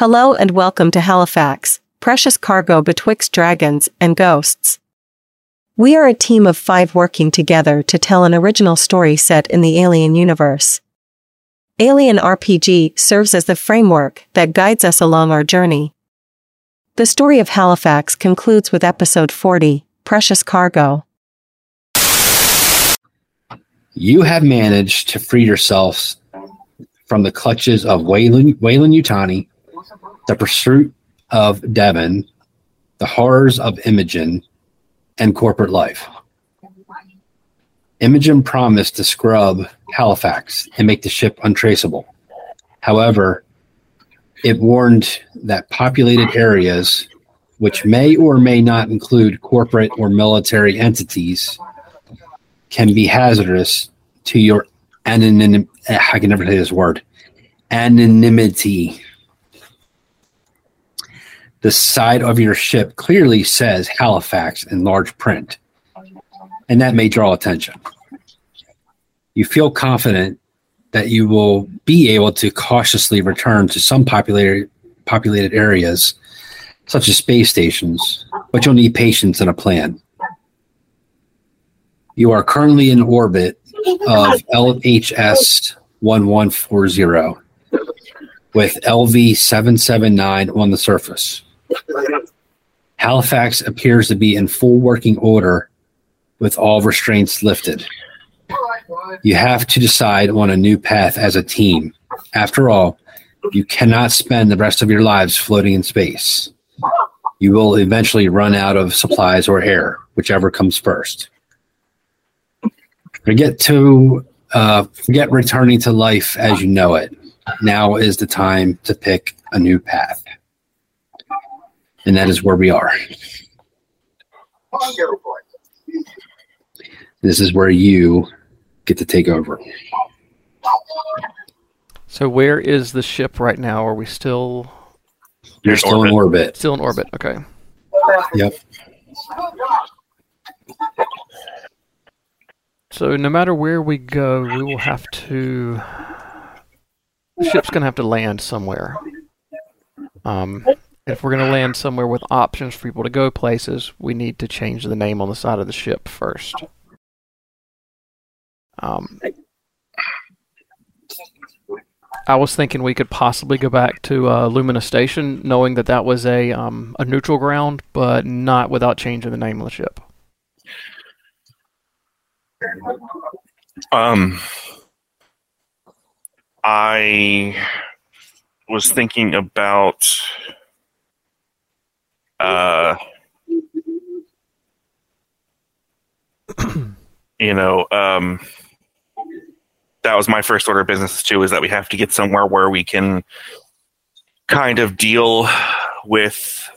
Hello and welcome to Halifax, precious cargo betwixt dragons and ghosts. We are a team of 5 working together to tell an original story set in the Alien Universe. Alien RPG serves as the framework that guides us along our journey. The story of Halifax concludes with episode 40, Precious Cargo. You have managed to free yourselves from the clutches of Weyland-Yutani, the pursuit of Devon, the horrors of Imogen, and corporate life. Imogen promised to scrub Halifax and make the ship untraceable. However, it warned that populated areas, which may or may not include corporate or military entities, can be hazardous to your anonymity. The side of your ship clearly says Halifax in large print, and that may draw attention. You feel confident that you will be able to cautiously return to some populated areas, such as space stations, but you'll need patience and a plan. You are currently in orbit of LHS 1140 with LV 779 on the surface. Halifax appears to be in full working order with all restraints lifted. You have to decide on a new path as a team. After all, you cannot spend the rest of your lives floating in space. You will eventually run out of supplies or air, whichever comes first. Forget returning to life as you know it. Now is the time to pick a new path. And that is where we are. This is where you get to take over. So where is the ship right now? Are we still... You're still in orbit. Still in orbit, okay. Yep. So no matter where we go, we will have to... The ship's going to have to land somewhere. If we're going to land somewhere with options for people to go places, we need to change the name on the side of the ship first. I was thinking we could possibly go back to Lumina Station, knowing that that was a neutral ground, but not without changing the name of the ship. I was thinking about that was my first order of business too, is that we have to get somewhere where we can kind of deal with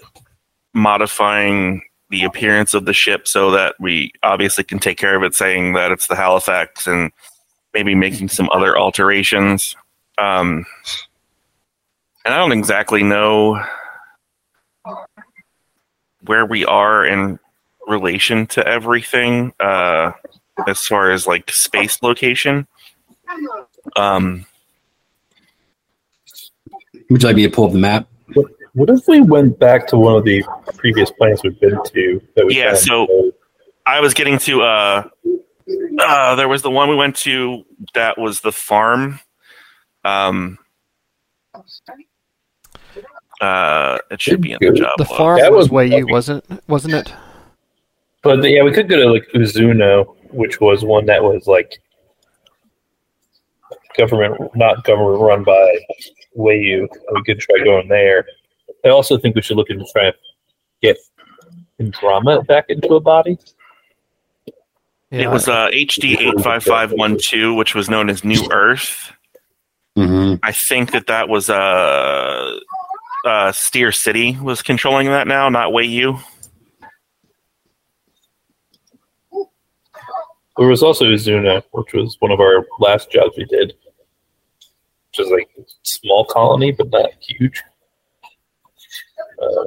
modifying the appearance of the ship so that we obviously can take care of it, saying that it's the Halifax and maybe making some other alterations. And I don't exactly know where we are in relation to everything, as far as like space location. Would you like me to pull up the map? What if we went back to one of the previous planets we've been to? I was getting to... there was the one we went to that was the farm. It should be in the job. The farm was Wey-Yu, wasn't it? But yeah, we could go to like Uzuno, which was one that was like not government run by Wey-Yu. We could try going there. I also think we should look into trying to get Andromeda back into a body. Yeah. It was HD 8551 2, which was known as New Earth. Mm-hmm. I think that was Steer City was controlling that now, not Wey-Yu. There was also Uzuno, which was one of our last jobs we did. Which is like a small colony, but not huge.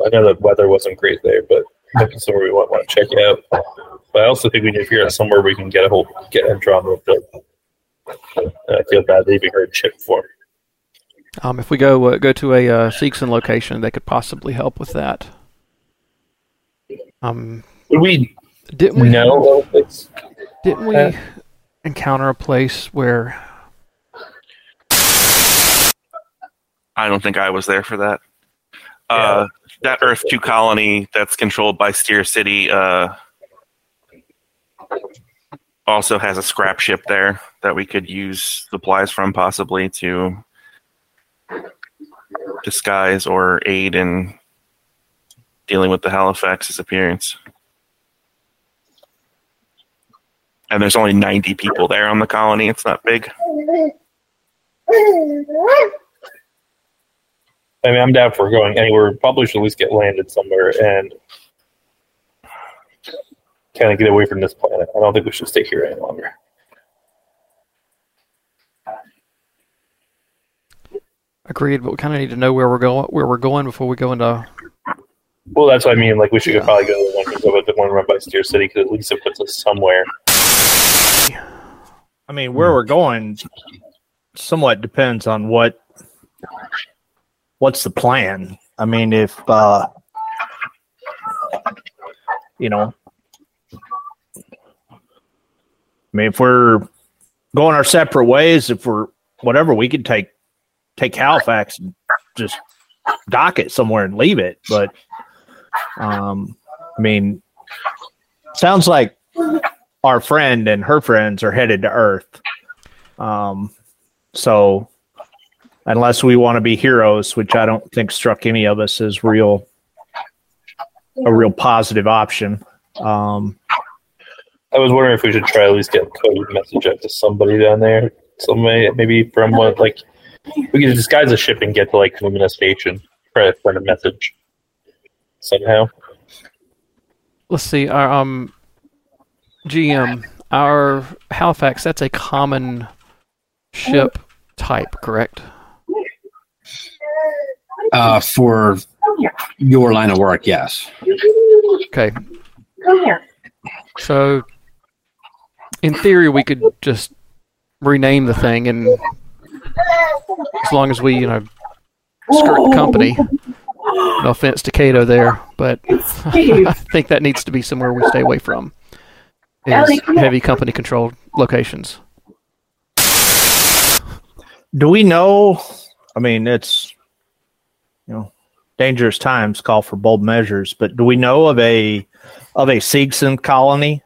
I know the weather wasn't great there, but that's where we want to check it out. But I also think we need to figure out somewhere we can get Andromeda built. I feel bad leaving her in chip form. If we go go to a Seegson location, they could possibly help with that. Didn't we encounter a place where? I don't think I was there for that. Yeah. That Earth 2 colony that's controlled by Steer City also has a scrap ship there that we could use supplies from, possibly, to disguise or aid in dealing with the Halifax's appearance. And there's only 90 people there on the colony. It's not big. I mean, I'm down for going anywhere. Probably should at least get landed somewhere and kind of get away from this planet. I don't think we should stay here any longer. Agreed, but we kind of need to know where we're going before we go into. Well, that's what I mean. Like, we should probably go to the one run by Steer City, because at least it puts us somewhere. I mean, where we're going somewhat depends on what's the plan. I mean, if if we're going our separate ways, if we're whatever, we could take Halifax and just dock it somewhere and leave it. But I mean, sounds like our friend and her friends are headed to Earth. So unless we want to be heroes, which I don't think struck any of us as a real positive option. I was wondering if we should try at least get a code message out to somebody down there. Somebody, maybe from what, like, we could disguise a ship and get to, like, Lumina Station. Try to send a message somehow. Let's see. Our GM, our Halifax, that's a common ship type, correct? For your line of work, yes. Okay. Come here. So, in theory, we could just rename the thing, and as long as we, skirt the company. No offense to Kato there, but I think that needs to be somewhere we stay away from. Is heavy company-controlled locations. Do we know? I mean, it's dangerous times call for bold measures, but do we know of a Seegson colony?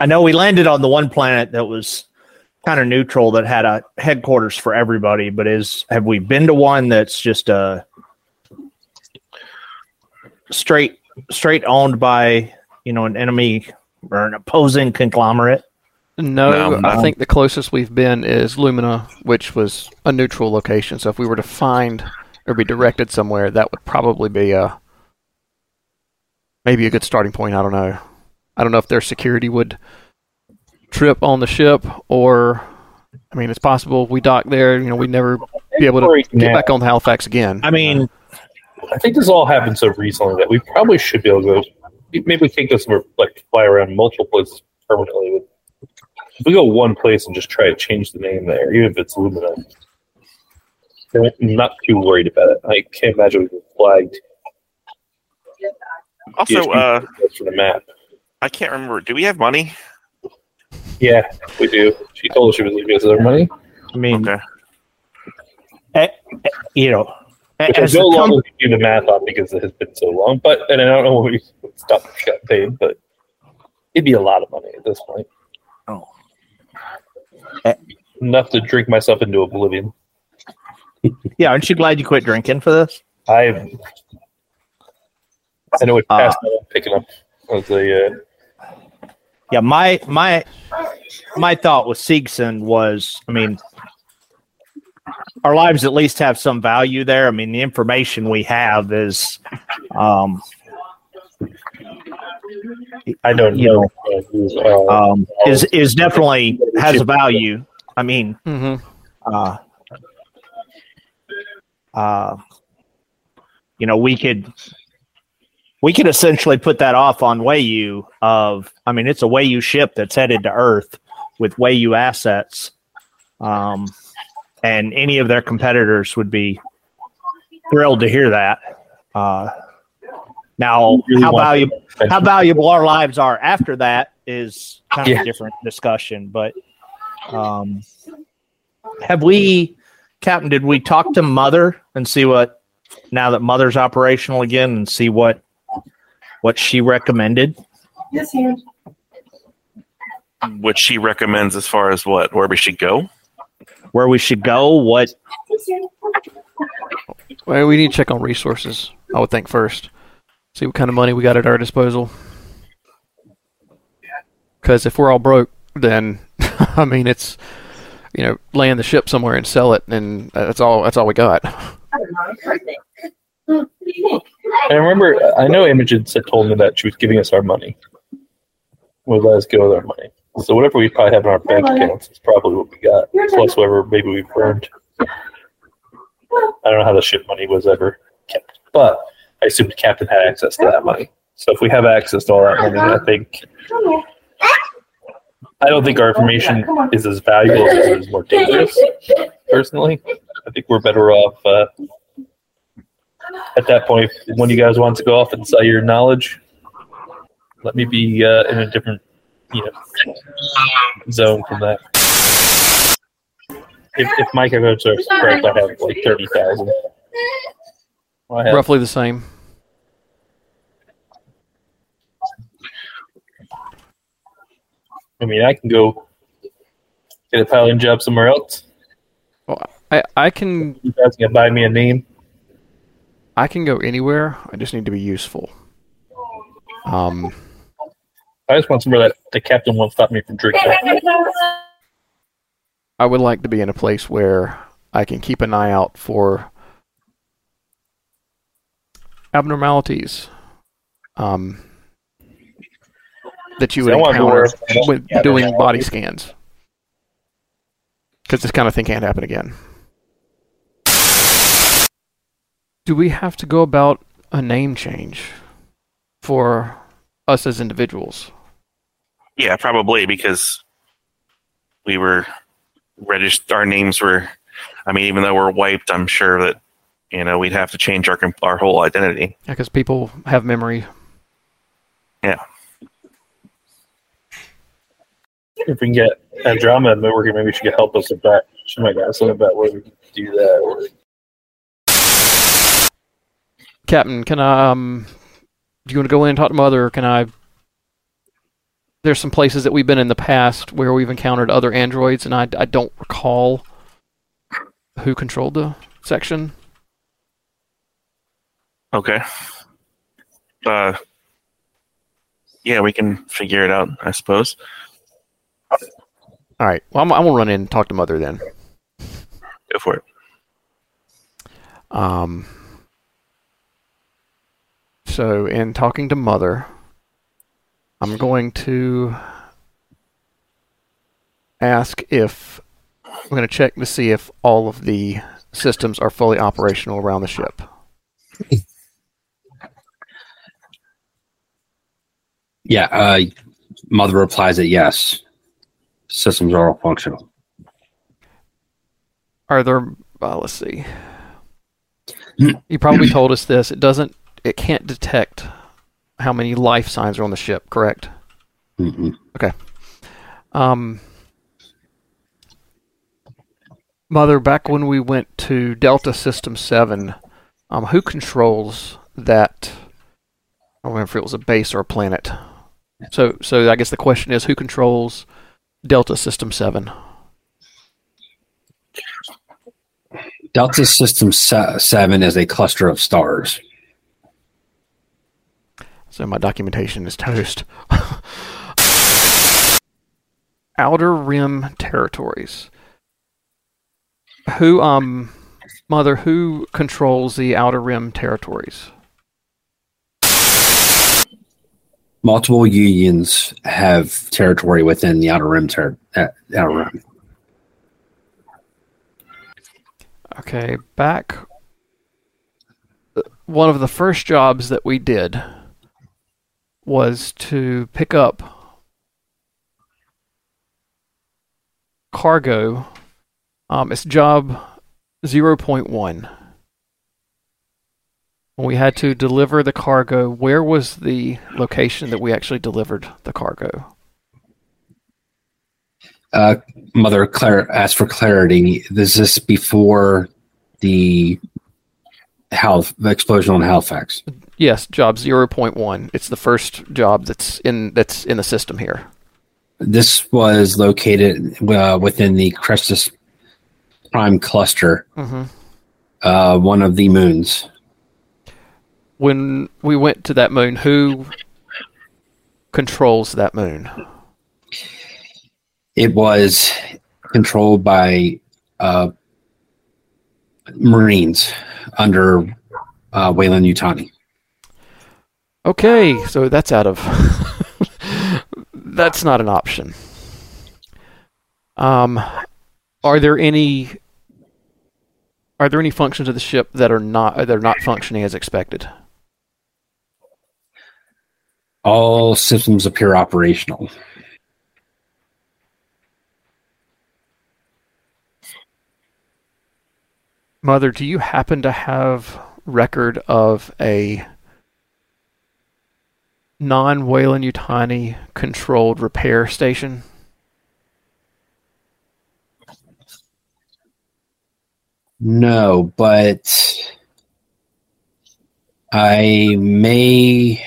I know we landed on the one planet that was kind of neutral that had a headquarters for everybody, but have we been to one that's just a straight owned by an enemy or an opposing conglomerate? No, I think the closest we've been is Lumina, which was a neutral location. So if we were to find or be directed somewhere, that would probably be maybe a good starting point. I don't know. I don't know if their security would trip on the ship, or, I mean, it's possible if we dock there, we'd never be able to get back on Halifax again. I mean, I think this all happened so recently that we probably should be able to maybe take this and fly around multiple places permanently. If we go one place and just try to change the name there, even if it's Lumina, I'm not too worried about it. I can't imagine we get flagged. Also, from the map. I can't remember. Do we have money? Yeah, we do. She told us she was leaving us our money. I mean, okay. Which I no longer do the math on because it has been so long. But and I don't know when we stopped and got paid, but it'd be a lot of money at this point. Oh, enough to drink myself into oblivion. Yeah, aren't you glad you quit drinking for this? I know it passed me picking up. Yeah, my thought with Seegson was, I mean, our lives at least have some value there. I mean, the information we have is, I don't know, is definitely has a value. I mean, we could essentially put that off on Wey-Yu. It's a Wey-Yu ship that's headed to Earth with Wey-Yu assets. And any of their competitors would be thrilled to hear that. Now, how valuable our lives are after that is kind of a different discussion. But have we, Captain, did we talk to Mother and see what, now that Mother's operational again, and see what she recommended? Yes, ma'am. What she recommends as far as what? Where we should go? Where we should go? What? Well, we need to check on resources, I would think, first. See what kind of money we got at our disposal. Because if we're all broke, then, I mean, it's, you know, land the ship somewhere and sell it, and that's all we got. I remember, I know Imogen told me that she was giving us our money. We'll let us go with our money. So whatever we probably have in our bank accounts is probably what we got, plus whatever maybe we've earned. I don't know how the ship money was ever kept, but I assumed the captain had access to that money. So if we have access to all that money, I don't think our information is as valuable as it is more dangerous, personally. I think we're better off at that point. If one of you guys wants to go off and sell your knowledge, let me be in a different zone from that. If my codes are correct, I have like 30,000. Roughly the same. I mean, I can go get a piloting job somewhere else. Well, I can. You guys can buy me a name. I can go anywhere. I just need to be useful. I just want somewhere that the captain won't stop me from drinking. I would like to be in a place where I can keep an eye out for abnormalities that you would encounter with doing body scans, because this kind of thing can't happen again. Do we have to go about a name change for us as individuals? Yeah, probably, because we were registered. Our names were. I mean, even though we're wiped, I'm sure that, you know, we'd have to change our whole identity. Yeah, because people have memory. Yeah. If we can get Andromeda working, maybe she could help us with that. She might ask us about where we can do that. Captain, can I? Do you want to go in and talk to Mother, or can I? There's some places that we've been in the past where we've encountered other androids, and I don't recall who controlled the section. Okay. Yeah, we can figure it out, I suppose. All right. Well, I'm gonna run in and talk to Mother then. Go for it. So, in talking to Mother, I'm going to ask if I'm going to check to see if all of the systems are fully operational around the ship. Yeah, Mother replies that yes, systems are all functional. Are there? Let's see. You probably told us this. It doesn't. It can't detect how many life signs are on the ship, correct? Mm-hmm. Okay. Mother, back when we went to Delta System 7, who controls that? I don't remember if it was a base or a planet. So I guess the question is, who controls Delta System 7? Delta System 7 is a cluster of stars. So my documentation is toast. Outer Rim territories. Who, Mother, who controls the Outer Rim territories? Multiple unions have territory within the Outer Rim. Outer Rim. Okay, back. One of the first jobs that we did was to pick up cargo It's job 0.1. When we had to deliver the cargo, where was the location that we actually delivered the cargo? Mother Claire asked for clarity. Is this before the explosion on Halifax? Yes, job 0.1. It's the first job that's in the system here. This was located within the Crestus Prime Cluster, one of the moons. When we went to that moon, who controls that moon? It was controlled by Marines under Weyland-Yutani. Okay, so that's out of... that's not an option. Are there any? Are there any functions of the ship that are not functioning as expected? All systems appear operational. Mother, do you happen to have record of a non-Weyland-Yutani controlled repair station? No, but I may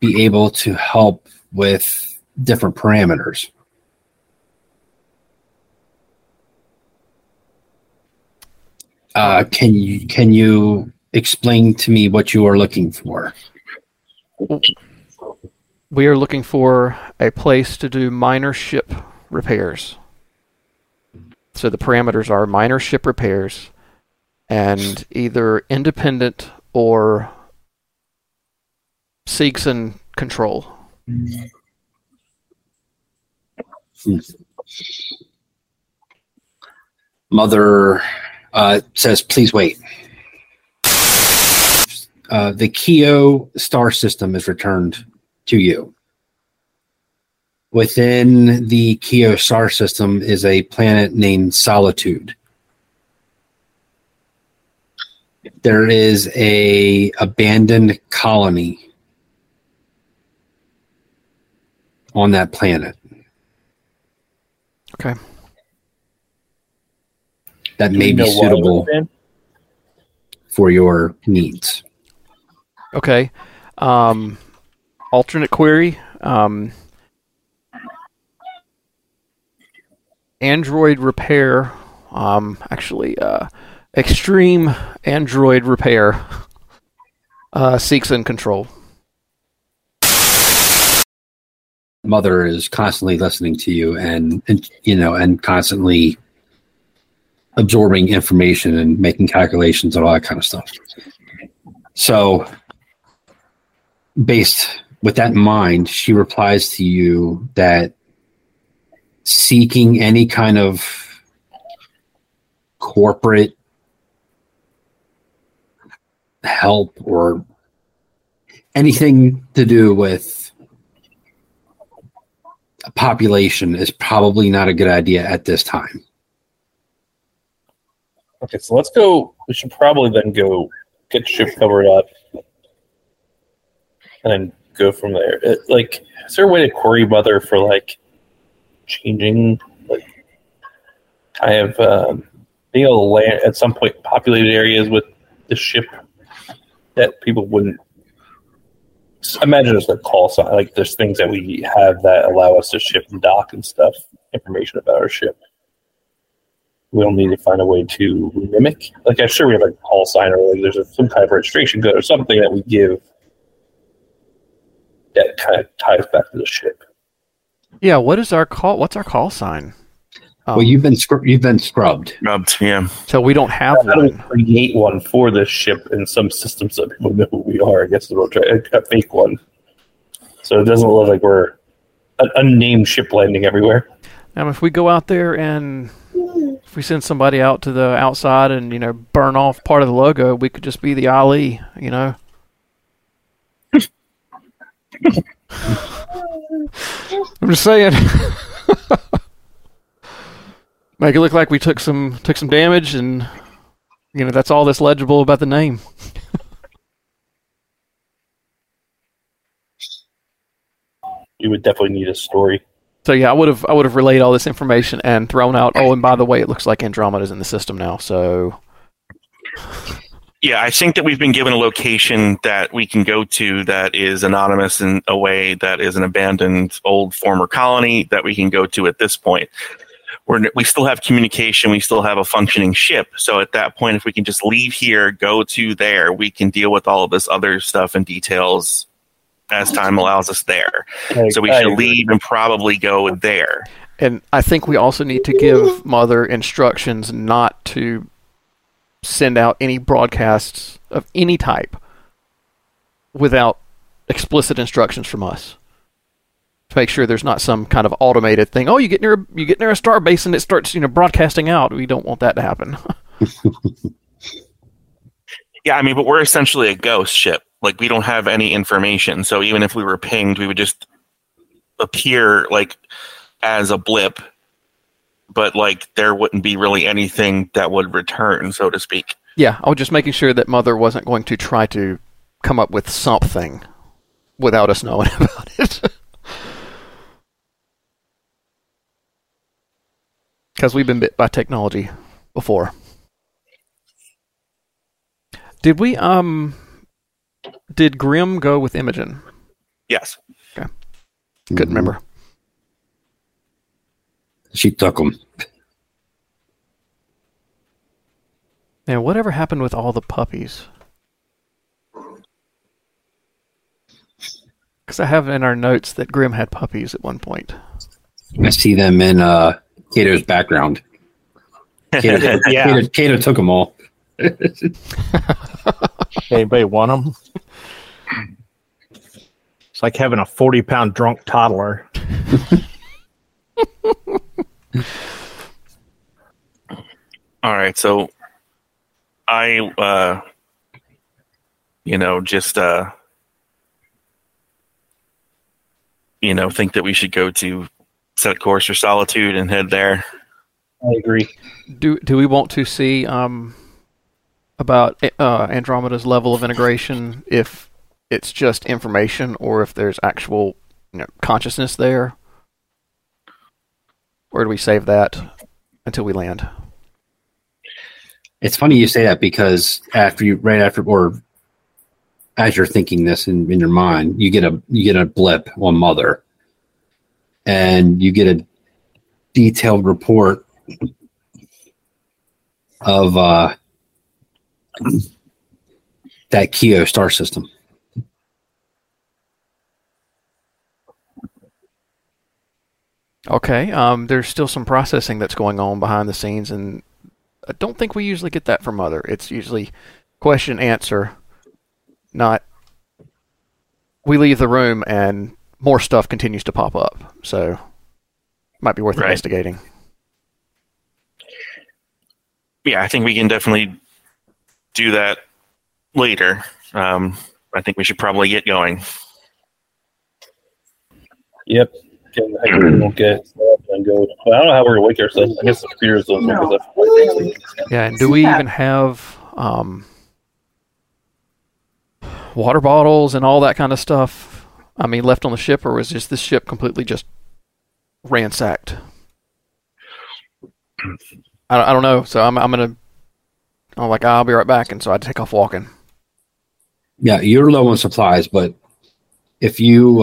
be able to help with different parameters. Can you explain to me what you are looking for? We are looking for a place to do minor ship repairs. So the parameters are minor ship repairs and either independent or Seegson control. Mother says, please wait. The Kayo star system is returned to you. Within the Kayo star system is a planet named Solitude. There is an abandoned colony on that planet. Okay. That may be suitable for your needs. Okay. Alternate query. Android repair. Extreme Android repair. Seeks in control. Mother is constantly listening to you and constantly absorbing information and making calculations and all that kind of stuff. So, based with that in mind, she replies to you that seeking any kind of corporate help or anything to do with a population is probably not a good idea at this time. Okay, so let's go. We should probably then go get the ship covered up and then go from there. Is there a way to query Mother for changing? I have being able to land at some point populated areas with the ship that people wouldn't imagine. There's a call sign. There's things that we have that allow us to ship and dock and stuff. Information about our ship. We'll need to find a way to mimic. I'm sure we have a call sign or there's some kind of registration code or something that we give that kind of ties back to the ship. Yeah, what's our call sign? You've been scrubbed. Scrubbed, yeah. So we don't have one. How do we create one for this ship in some systems that people know who we are? I guess we'll try a fake one. So it doesn't look like we're an unnamed ship landing everywhere. If we go out there and if we send somebody out to the outside and burn off part of the logo, we could just be the Ali, I'm just saying. Make it look like we took some damage, and you know that's all that's legible about the name. You would definitely need a story. So yeah, I would have relayed all this information and thrown out. Oh, and by the way, it looks like Andromeda's in the system now. So yeah, I think that we've been given a location that we can go to that is anonymous in a way, that is an abandoned old former colony that we can go to at this point. We still have communication. We still have a functioning ship. So at that point, if we can just leave here, go to there, we can deal with all of this other stuff and details as time allows us there. Okay, so we should leave and probably go there. And I think we also need to give Mother instructions not to send out any broadcasts of any type without explicit instructions from us. To make sure there's not some kind of automated thing. Oh, you get near a star base and it starts, you know, broadcasting out. We don't want that to happen. Yeah, I mean, but we're essentially a ghost ship. Like, we don't have any information. So even if we were pinged, we would just appear like as a blip, but like there wouldn't be really anything that would return, so to speak. Yeah, I was just making sure that Mother wasn't going to try to come up with something without us knowing about it. Because we've been bit by technology before. Did we, did Grimm go with Imogen? Yes. Okay. Couldn't remember. She took him. Man, whatever happened with all the puppies? Because I have in our notes that Grimm had puppies at one point. I see them in, Kato's background. Kato, yeah. Kato took them all. Anybody want them? It's like having a 40-pound drunk toddler. All right, so I, think that we should go to set course for Solitude and head there. I agree. Do we want to see about Andromeda's level of integration, if it's just information or if there's actual consciousness there? Or do we save that until we land? It's funny you say that, because as you're thinking this in your mind, you get a blip on Mother. And you get a detailed report of that Kayo star system. Okay, there's still some processing that's going on behind the scenes, and I don't think we usually get that from Mother. It's usually question, answer, not we leave the room and more stuff continues to pop up, so it might be worth investigating. Yeah, I think we can definitely do that later. I think we should probably get going. Yep. I don't know how we're going to wake ourselves. I guess the computer is going to wake us. Yeah, and do we even have water bottles and all that kind of stuff? I mean, left on the ship, or was just this ship completely just ransacked? I don't know. So I'll be right back, and so I take off walking. Yeah, you're low on supplies, but if you,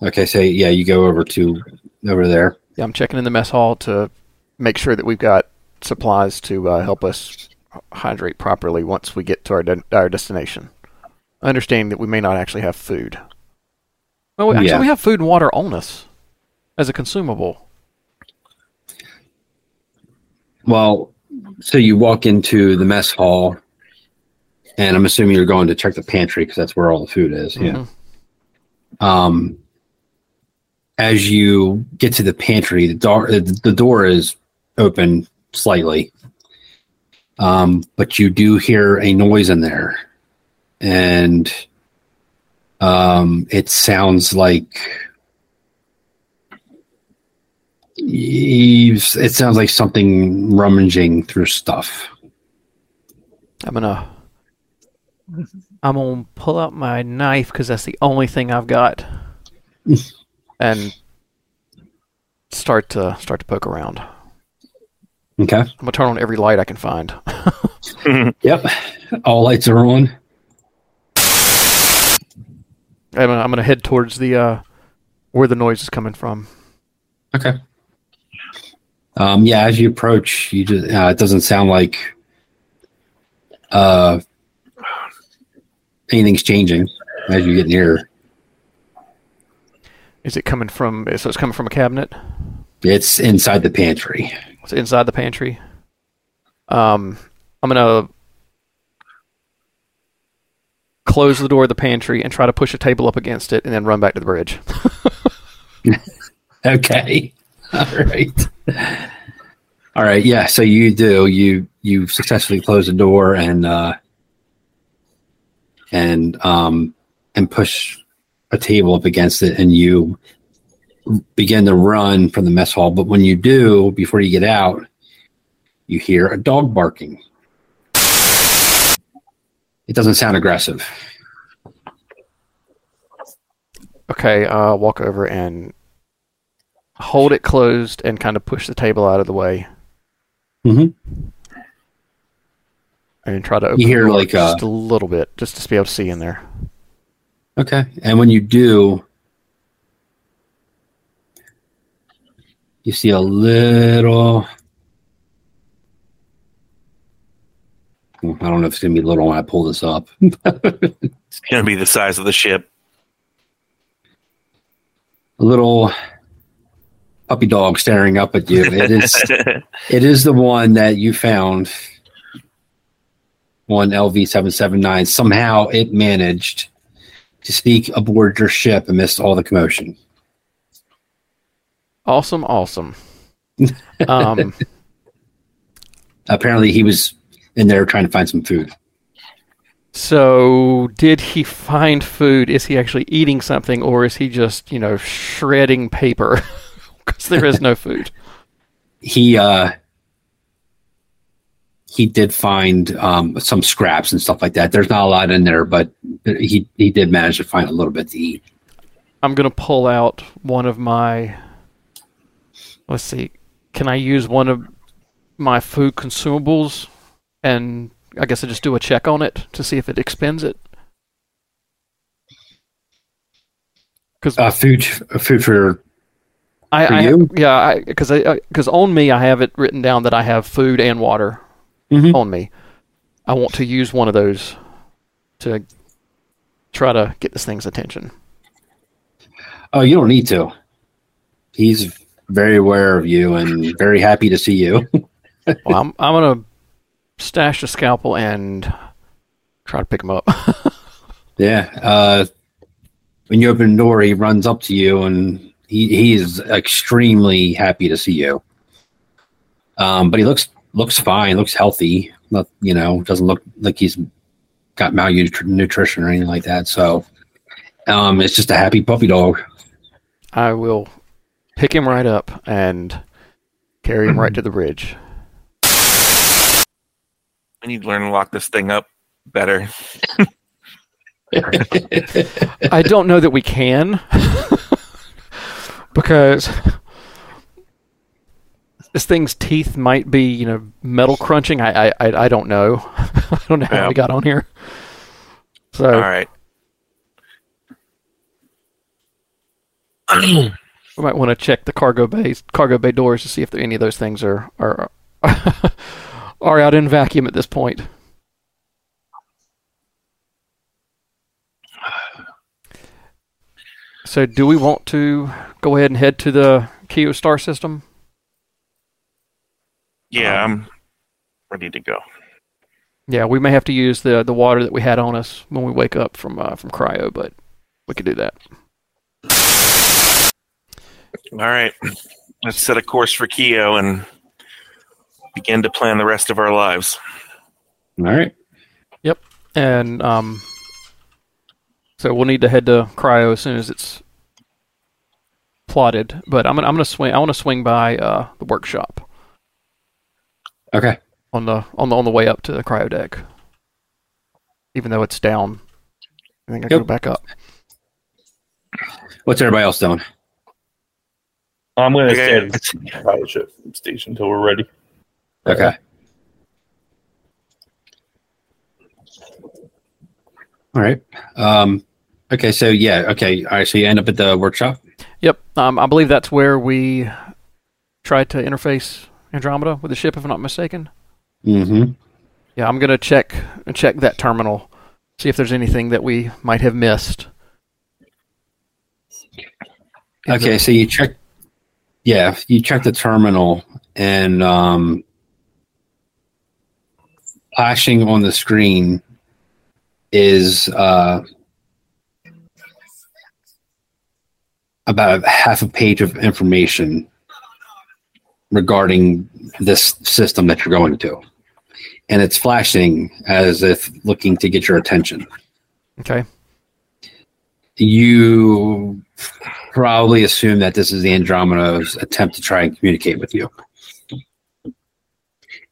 you go over there. Yeah, I'm checking in the mess hall to make sure that we've got supplies to help us hydrate properly once we get to our destination. Understanding that we may not actually have food. Well, we have food and water on us as a consumable. Well, so you walk into the mess hall, and I'm assuming you're going to check the pantry because that's where all the food is. Mm-hmm. Yeah. As you get to the pantry, the door is open slightly, but you do hear a noise in there. And it sounds like It sounds like something rummaging through stuff. I'm gonna pull out my knife because that's the only thing I've got, and start to poke around. Okay. I'm gonna turn on every light I can find. Yep, all lights are on. I'm gonna head towards the where the noise is coming from. Okay. Yeah, as you approach, you just, it doesn't sound like anything's changing as you get nearer. Is it coming from? So it's coming from a cabinet. It's inside the pantry. It's inside the pantry. I'm gonna close the door of the pantry and try to push a table up against it, and then run back to the bridge. Okay. All right. Yeah. So you do. You successfully close the door and push a table up against it, and you begin to run from the mess hall. But when you do, before you get out, you hear a dog barking. It doesn't sound aggressive. Okay. Walk over and hold it closed and kind of push the table out of the way. Mm-hmm. And try to open it like just a little bit, just to be able to see in there. Okay. And when you do, you see a little... I don't know if it's going to be little when I pull this up. It's going to be the size of the ship. A little... puppy dog staring up at you. It is the one that you found on LV 779. Somehow it managed to sneak aboard your ship amidst all the commotion. Awesome. Apparently he was in there trying to find some food. So did he find food? Is he actually eating something, or is he just, shredding paper? Because there is no food. He did find some scraps and stuff like that. There's not a lot in there, but he did manage to find a little bit to eat. I'm going to pull out one of my... Let's see. Can I use one of my food consumables? And I guess I just do a check on it to see if it expends it. Cause food for... because on me I have it written down that I have food and water on me. I want to use one of those to try to get this thing's attention. Oh, you don't need to. He's very aware of you and very happy to see you. Well, I'm gonna stash the scalpel and try to pick him up. Yeah. When you open the door, he runs up to you and. He is extremely happy to see you, but he looks fine, looks healthy. Not, doesn't look like he's got malnutrition or anything like that. So, it's just a happy puppy dog. I will pick him right up and carry him right to the bridge. I need to learn to lock this thing up better. I don't know that we can. Because this thing's teeth might be, metal crunching. I don't know. I don't know how we got on here. So all right, we might want to check the cargo bay doors to see if any of those things are out in vacuum at this point. So do we want to go ahead and head to the Kayo star system? Yeah, I'm ready to go. Yeah, we may have to use the water that we had on us when we wake up from cryo, but we could do that. All right. Let's set a course for Kayo and begin to plan the rest of our lives. All right. Yep. And... so we'll need to head to cryo as soon as it's plotted, but I want to swing by the workshop. Okay. On the way up to the cryo deck, even though it's down. I think I can go back up. What's everybody else doing? I'm going to stay at the cryoship station until we're ready. Okay. All right. Okay. So yeah. Okay. All right. So you end up at the workshop. Yep. I believe that's where we tried to interface Andromeda with the ship, if I'm not mistaken. Mm-hmm. Yeah, I'm gonna check that terminal, see if there's anything that we might have missed. Okay, so you check. Yeah, you check the terminal, and flashing on the screen is about half a page of information regarding this system that you're going to. And it's flashing as if looking to get your attention. Okay. You probably assume that this is the Andromeda's attempt to try and communicate with you.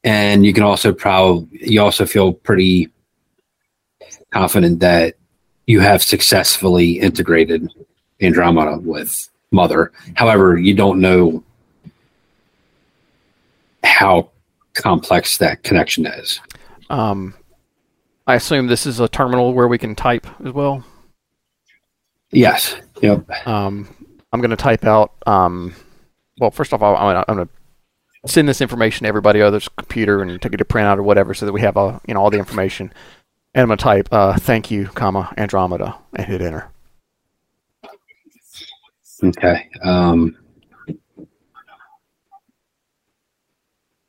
And you can also you also feel pretty confident that you have successfully integrated Andromeda with Mother. However, you don't know how complex that connection is. I assume this is a terminal where we can type as well? Yes. Yep. I'm going to type out... well, first off, I'm going to send this information to everybody other's computer and take it to printout or whatever so that we have all the information. And I'm going to type, thank you, comma, Andromeda, and hit enter. Okay.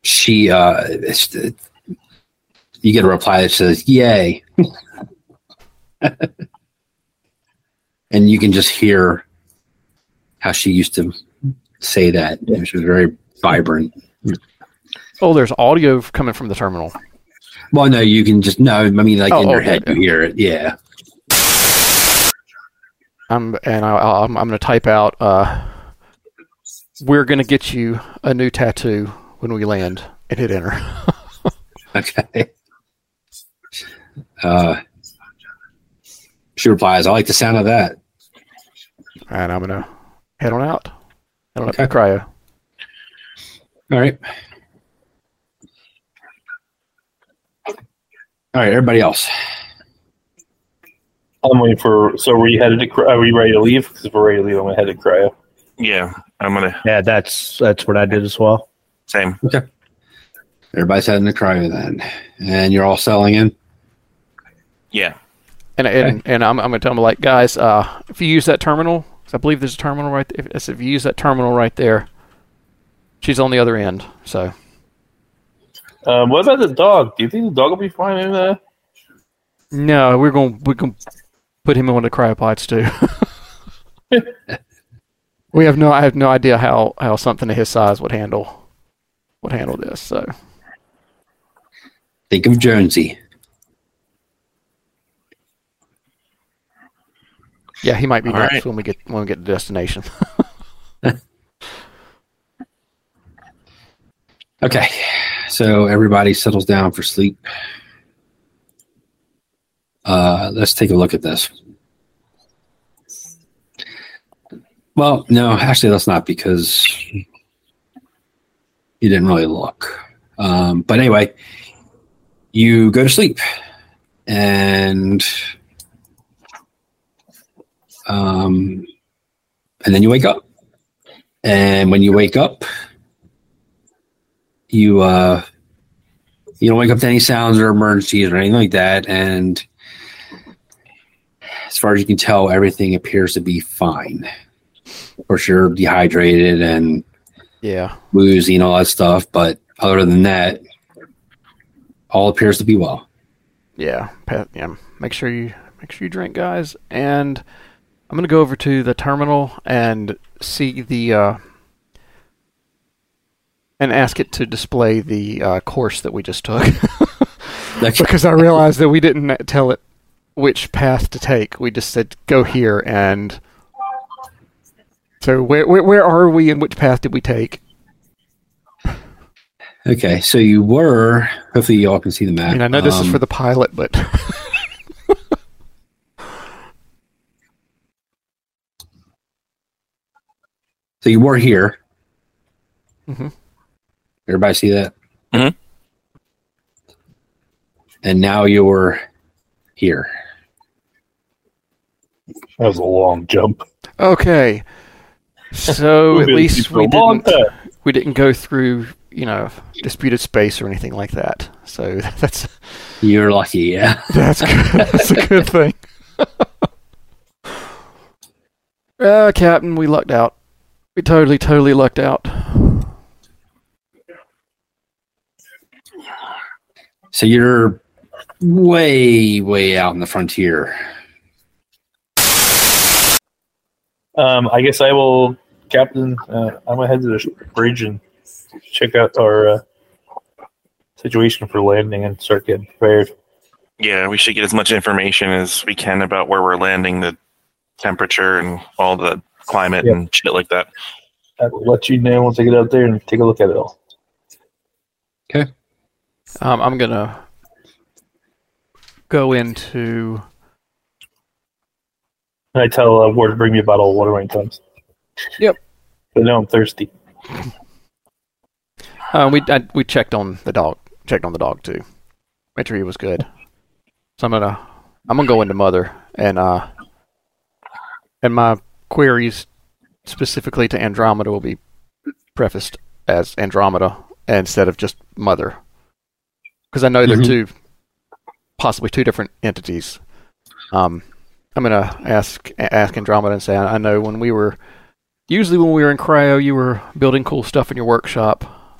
She, you get a reply that says, yay. And you can just hear how she used to say that. You know, she was very vibrant. Oh, there's audio coming from the terminal. Well, no, you can just, no, I mean, like in your head, you hear it. Yeah. I'm going to type out, we're going to get you a new tattoo when we land, and hit enter. Okay. She replies, I like the sound of that. All right, I'm going to head on out. Head on up to cryo. All right. All right, everybody else. I'm waiting for, so were you headed to cryo? Are we ready to leave? Because if we're ready to leave, I'm going to head to cryo. Yeah, I'm going to. Yeah, that's what I did as well. Same. Okay. Everybody's heading to cryo then, and you're all selling in. Yeah. And I'm gonna tell them, like, guys, if you use that terminal, I believe there's a terminal right there. If you use that terminal right there, she's on the other end. So. What about the dog? Do you think the dog will be fine in there? No, we're gonna put him on the cryopods too. I have no idea how something of his size would handle this, so. Think of Jonesy. Yeah, he might be next right. when we get to destination. Okay. So everybody settles down for sleep. Let's take a look at this. Well, no, actually that's not, because you didn't really look. But anyway, you go to sleep, and then you wake up. And when you wake up, you don't wake up to any sounds or emergencies or anything like that. And as far as you can tell, everything appears to be fine. Of course, you're dehydrated and woozy and all that stuff, but other than that, all appears to be well. Yeah, make sure you drink, guys. And I'm gonna go over to the terminal and see the and ask it to display the course that we just took, because I realized that we didn't tell it which path to take. We just said go here and. So where are we, and which path did we take? Okay, so you were... Hopefully you all can see the map. I mean, I know this is for the pilot, but... So you were here. Mm-hmm. Everybody see that? Mm-hmm. And now you're here. That was a long jump. Okay. So at least we didn't go through, you know, disputed space or anything like that. So that's... You're lucky, yeah. That's good. That's a good thing. Captain, we lucked out. We totally lucked out. So you're way out in the frontier. I guess I will, Captain, I'm going to head to the bridge and check out our situation for landing and start getting prepared. Yeah, we should get as much information as we can about where we're landing, the temperature and all the climate and shit like that. I will let you know once I get out there and take a look at it all. Okay. I'm going to go into... I tell Ward to bring me a bottle of water when he comes. Yep. But now I'm thirsty. We checked on the dog too. Made sure he was good. So I'm gonna go into Mother and my queries specifically to Andromeda will be prefaced as Andromeda instead of just Mother, because I know they're possibly two different entities. I'm going to ask Andromeda and say, I know when we were in cryo, you were building cool stuff in your workshop.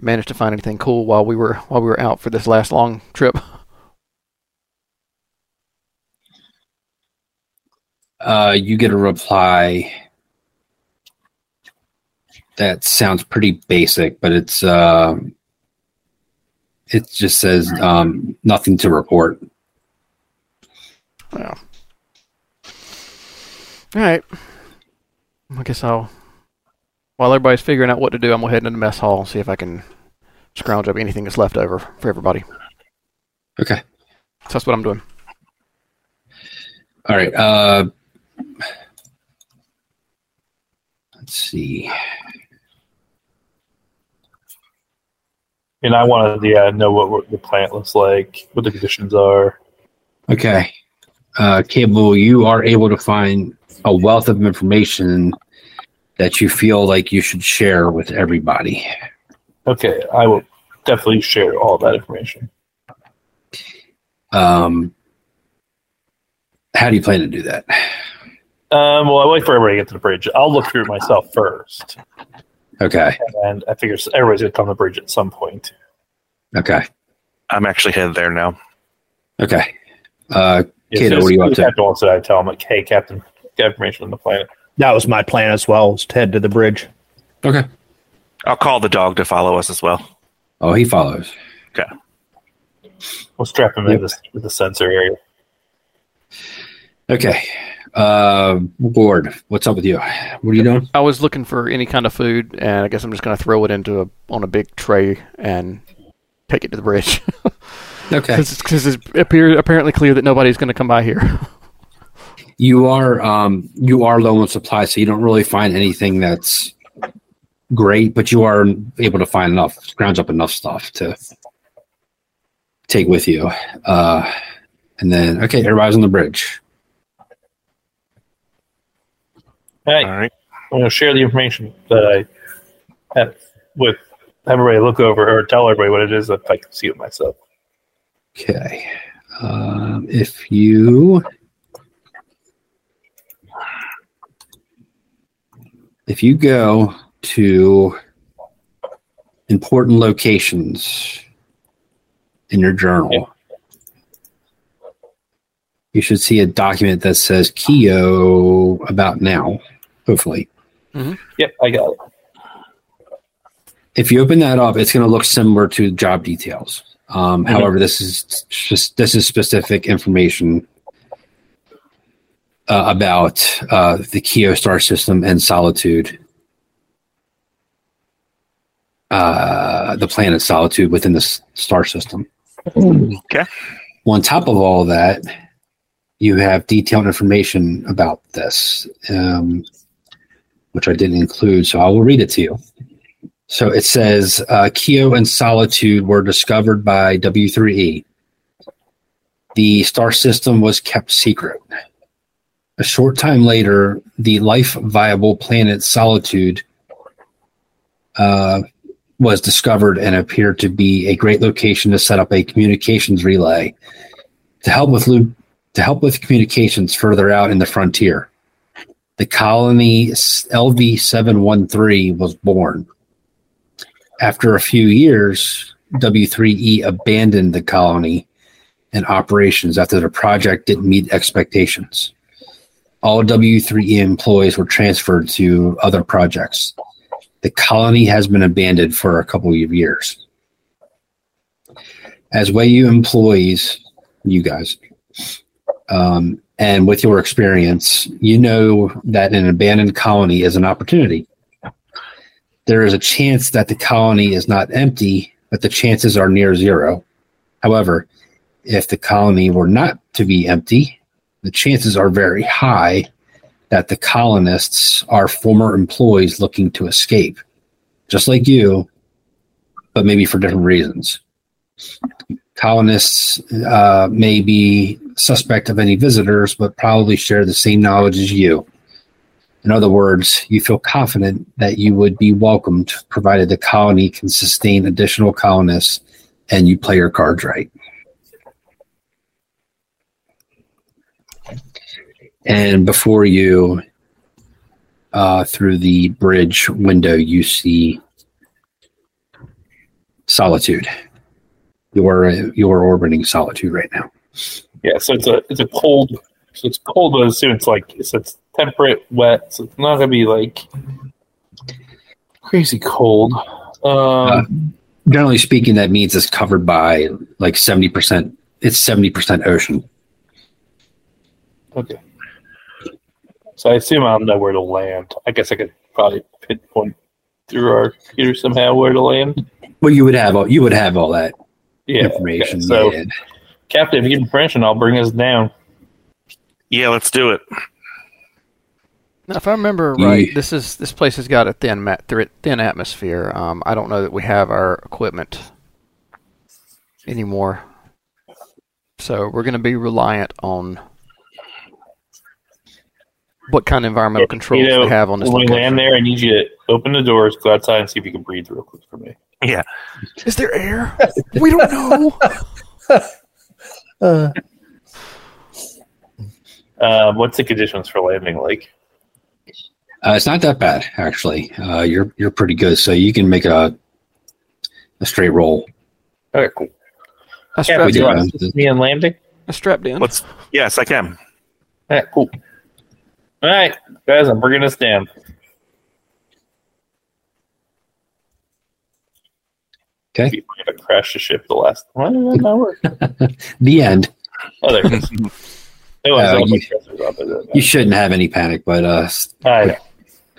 Managed to find anything cool while we were out for this last long trip? You get a reply that sounds pretty basic, but it just says nothing to report. Well, all right. I guess while everybody's figuring out what to do, I'm going to head into the mess hall and see if I can scrounge up anything that's left over for everybody. Okay. So that's what I'm doing. All right. Let's see. And I wanted to know what the plant looks like, what the conditions are. Okay. Cable, you are able to find a wealth of information that you feel like you should share with everybody. Okay, I will definitely share all that information. How do you plan to do that? Well, I wait for everybody to get to the bridge. I'll look through it myself first. Okay. And I figure everybody's going to come to the bridge at some point. Okay. I'm actually headed there now. Okay. Kato, what are you up to? Captain also, I tell him, like, hey, Captain, get information on the planet. That was my plan as well, was to head to the bridge. Okay. I'll call the dog to follow us as well. Oh, he follows. Okay. We'll strap him into the sensor area. Okay. Ward, what's up with you? What are you doing? I was looking for any kind of food, and I guess I'm just going to throw it into on a big tray and take it to the bridge. Okay. Because it's apparently clear that nobody's going to come by here. You are low on supply, so you don't really find anything that's great, but you are able to find enough, scrounge up enough stuff to take with you. And then, okay, everybody's on the bridge. Hey, all right. I'm going to share the information that I have with everybody. Look over or tell everybody what it is if I can see it myself. Okay. If you... If you go to important locations in your journal, you should see a document that says Kayo about now, hopefully. Mm-hmm. Yep, I got it. If you open that up, it's going to look similar to job details. However, this is specific information about the Kayo star system and Solitude, the planet Solitude within the star system. Okay. Well, on top of all that, you have detailed information about this, which I didn't include, so I will read it to you. So it says, Kayo and Solitude were discovered by W3E. The star system was kept secret. A short time later, the life-viable planet Solitude was discovered and appeared to be a great location to set up a communications relay to help with communications further out in the frontier. The colony LV 713 was born. After a few years, W3E abandoned the colony and operations after the project didn't meet expectations. All W3E employees were transferred to other projects. The colony has been abandoned for a couple of years. As Wey-Yu employees, you guys, and with your experience, you know that an abandoned colony is an opportunity. There is a chance that the colony is not empty, but the chances are near zero. However, if the colony were not to be empty, the chances are very high that the colonists are former employees looking to escape, just like you, but maybe for different reasons. Colonists may be suspect of any visitors, but probably share the same knowledge as you. In other words, you feel confident that you would be welcomed, provided the colony can sustain additional colonists and you play your cards right. And before you, through the bridge window, you see Solitude. You're orbiting Solitude right now. Yeah, so it's cold. So it's cold, but it's temperate, wet, so it's not going to be, crazy cold. Generally speaking, that means it's covered by, 70%. It's 70% ocean. Okay. So I assume I'll know where to land. I guess I could probably pinpoint through our computer somehow where to land. Well, you would have all that information. Okay. So, Captain, if you give permission, I'll bring us down. Yeah, let's do it. Now, if I remember right, this place has got a thin atmosphere. I don't know that we have our equipment anymore, so we're going to be reliant on what kind of environmental controls we have on this. When we land there, I need you to open the doors, go outside, and see if you can breathe real quick for me. Yeah, is there air? We don't know. What's the conditions for landing like? It's not that bad, actually. You're pretty good, so you can make a straight roll. All right, cool. I strapped in. Me and landing. I strapped in. Yes, I can. All right, cool. All right, guys, I'm bringing us down. Okay. We might have crashed the ship the last time. Why did that not work? The end. Oh, there it is. You shouldn't have any panic, but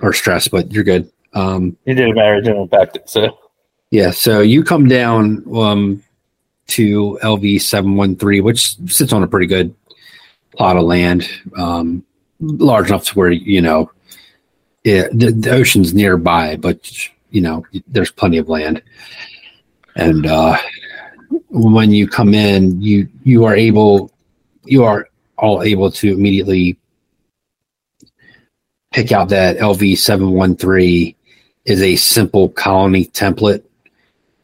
or stress, but you're good. It didn't matter; it didn't impact it. So, yeah. So you come down to LV 713, which sits on a pretty good plot of land, large enough to where the ocean's nearby, but there's plenty of land. And when you come in, you are all able to immediately pick out that LV 713 is a simple colony template.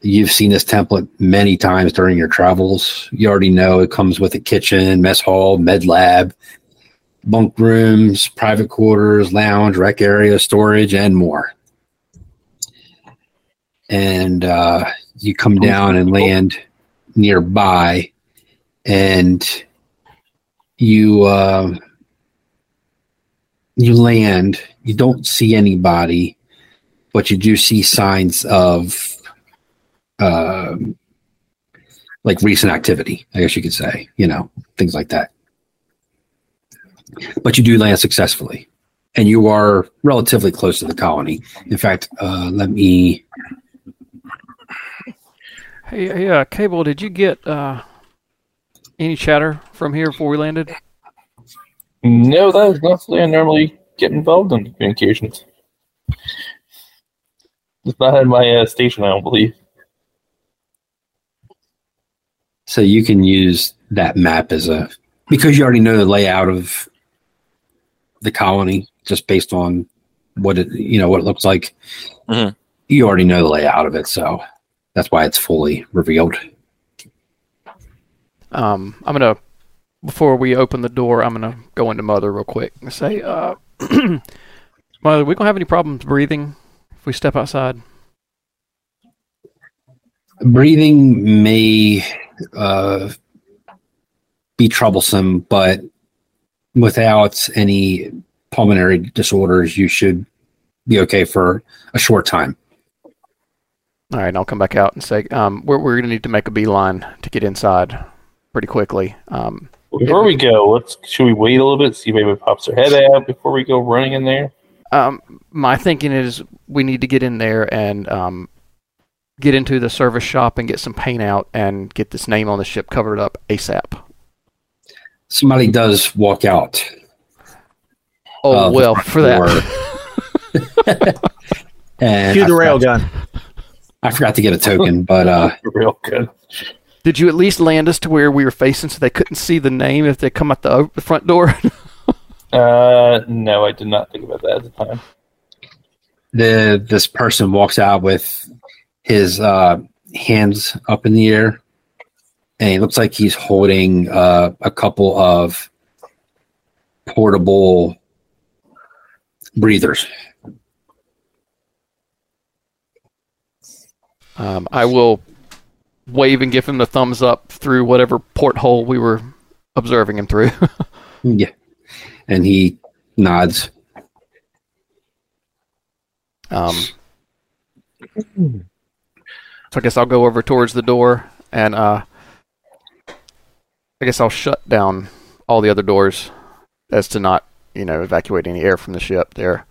You've seen this template many times during your travels. You already know it comes with a kitchen, mess hall, med lab, bunk rooms, private quarters, lounge, rec area, storage, and more. And you come down and land nearby, and you land. You don't see anybody, but you do see signs of recent activity, I guess you could say, things like that. but you do land successfully, and you are relatively close to the colony. In fact, let me. Hey, Cable, did you get any chatter from here before we landed? No, that is not something I normally get involved in communications. It's not at my station, I don't believe. So you can use that map as a... Because you already know the layout of the colony, just based on what it looks like, you already know the layout of it, so that's why it's fully revealed. I'm going to... Before we open the door, I'm going to go into Mother real quick and say, Mother, we going to have any problems breathing if we step outside? Breathing may... be troublesome, but without any pulmonary disorders, you should be okay for a short time. All right, I'll come back out and say, we're going to need to make a beeline to get inside pretty quickly. Before we go, should we wait a little bit, see if maybe pops her head out before we go running in there? My thinking is we need to get in there and get into the service shop and get some paint out and get this name on the ship covered up ASAP. Somebody does walk out. Oh, well, for that. Cue the railgun. I forgot to get a token, but... real good. Did you at least land us to where we were facing so they couldn't see the name if they come out the front door? No, I did not think about that at the time. This person walks out with his hands up in the air, and it looks like he's holding a couple of portable breathers. I will wave and give him the thumbs up through whatever porthole we were observing him through. Yeah. And he nods. So I guess I'll go over towards the door and... I guess I'll shut down all the other doors as to not, evacuate any air from the ship there.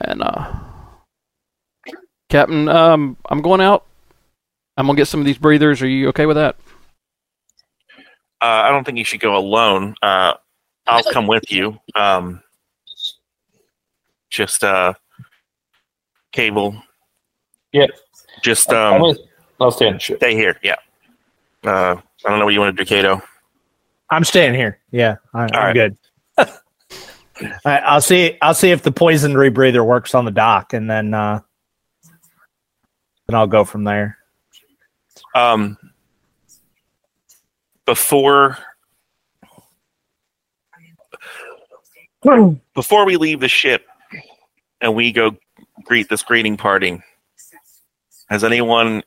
And, Captain, I'm going out. I'm going to get some of these breathers. Are you okay with that? I don't think you should go alone. I'll come with you. Cable. Yeah. Just, I'll stay in the ship. Stay here. Yeah. I don't know what you want to do, Kato. I'm staying here. Yeah, I'm good. Right, I'll see if the poison rebreather works on the dock, and then I'll go from there. Before we leave the ship and we go greet this greeting party, has anyone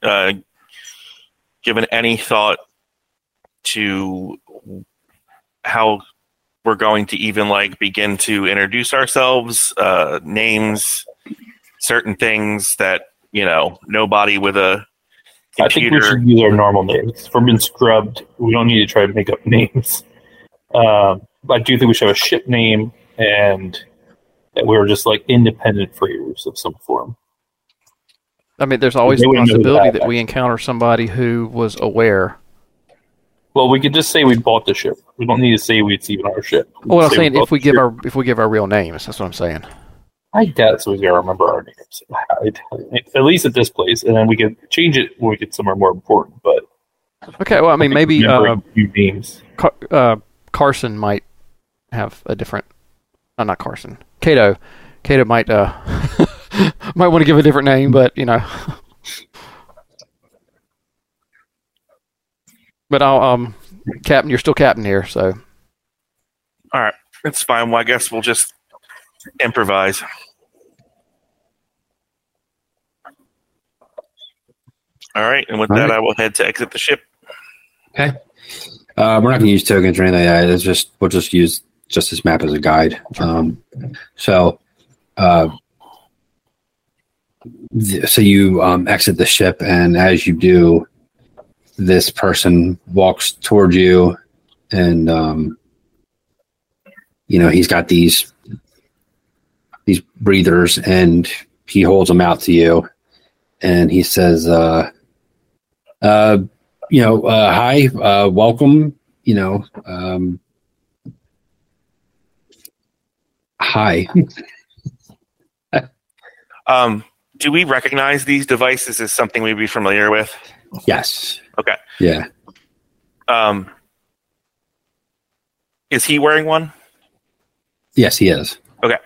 given any thought to how we're going to even begin to introduce ourselves, names, certain things that nobody with a computer. I think we should use our normal names. If we're being scrubbed, we don't need to try to make up names. I do think we should have a ship name and that we were just independent freighters of some form. I mean, there's always the possibility that we encounter somebody who was aware. Well, we could just say we bought the ship. We don't need to say it's even our ship. Well, I'm saying if we give our real names, that's what I'm saying. I doubt so. We gotta remember our names, at least at this place, and then we can change it when we get somewhere more important. But okay, well, I mean, maybe names. Carson might have a different. Not Carson. Kato might might want to give a different name, but But I'll, Captain, you're still Captain here, so. All right, that's fine. Well, I guess we'll just improvise. All right, and with that, I will head to exit the ship. Okay. We're not going to use tokens or anything like that. We'll just use this map as a guide. So you exit the ship, and as you do, this person walks toward you and you know, he's got these breathers, and he holds them out to you, and he says, hi, welcome, hi. Do we recognize these devices as something we'd be familiar with? Yes. Okay. Yeah. Is he wearing one? Yes, he is. Okay.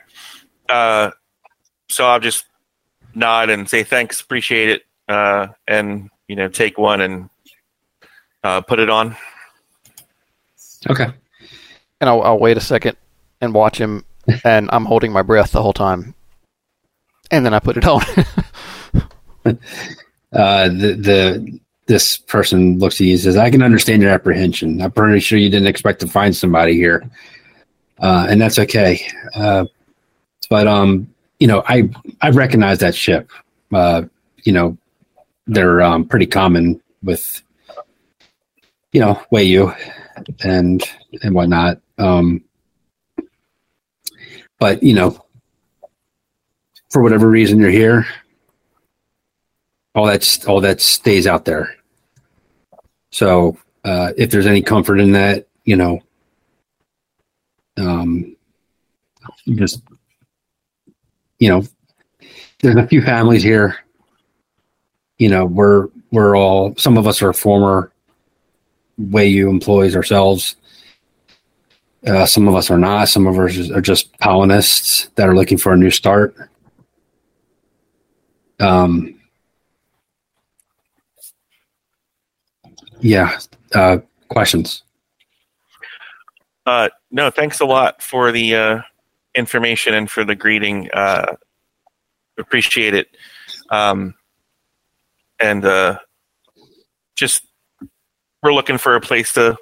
So I'll just nod and say thanks, appreciate it, and take one and put it on. Okay. And I'll wait a second and watch him, and I'm holding my breath the whole time. And then I put it on. This person looks at you and says, I can understand your apprehension. I'm pretty sure you didn't expect to find somebody here. And that's okay. I recognize that ship. They're pretty common with, Wey-Yu and whatnot. For whatever reason you're here, all that stays out there. So if there's any comfort in that, there's a few families here. We're all, some of us are former Wey-Yu employees ourselves. Some of us are not. Some of us are just colonists that are looking for a new start. Questions? No, thanks a lot for the information and for the greeting. Appreciate it. Just we're looking for a place to,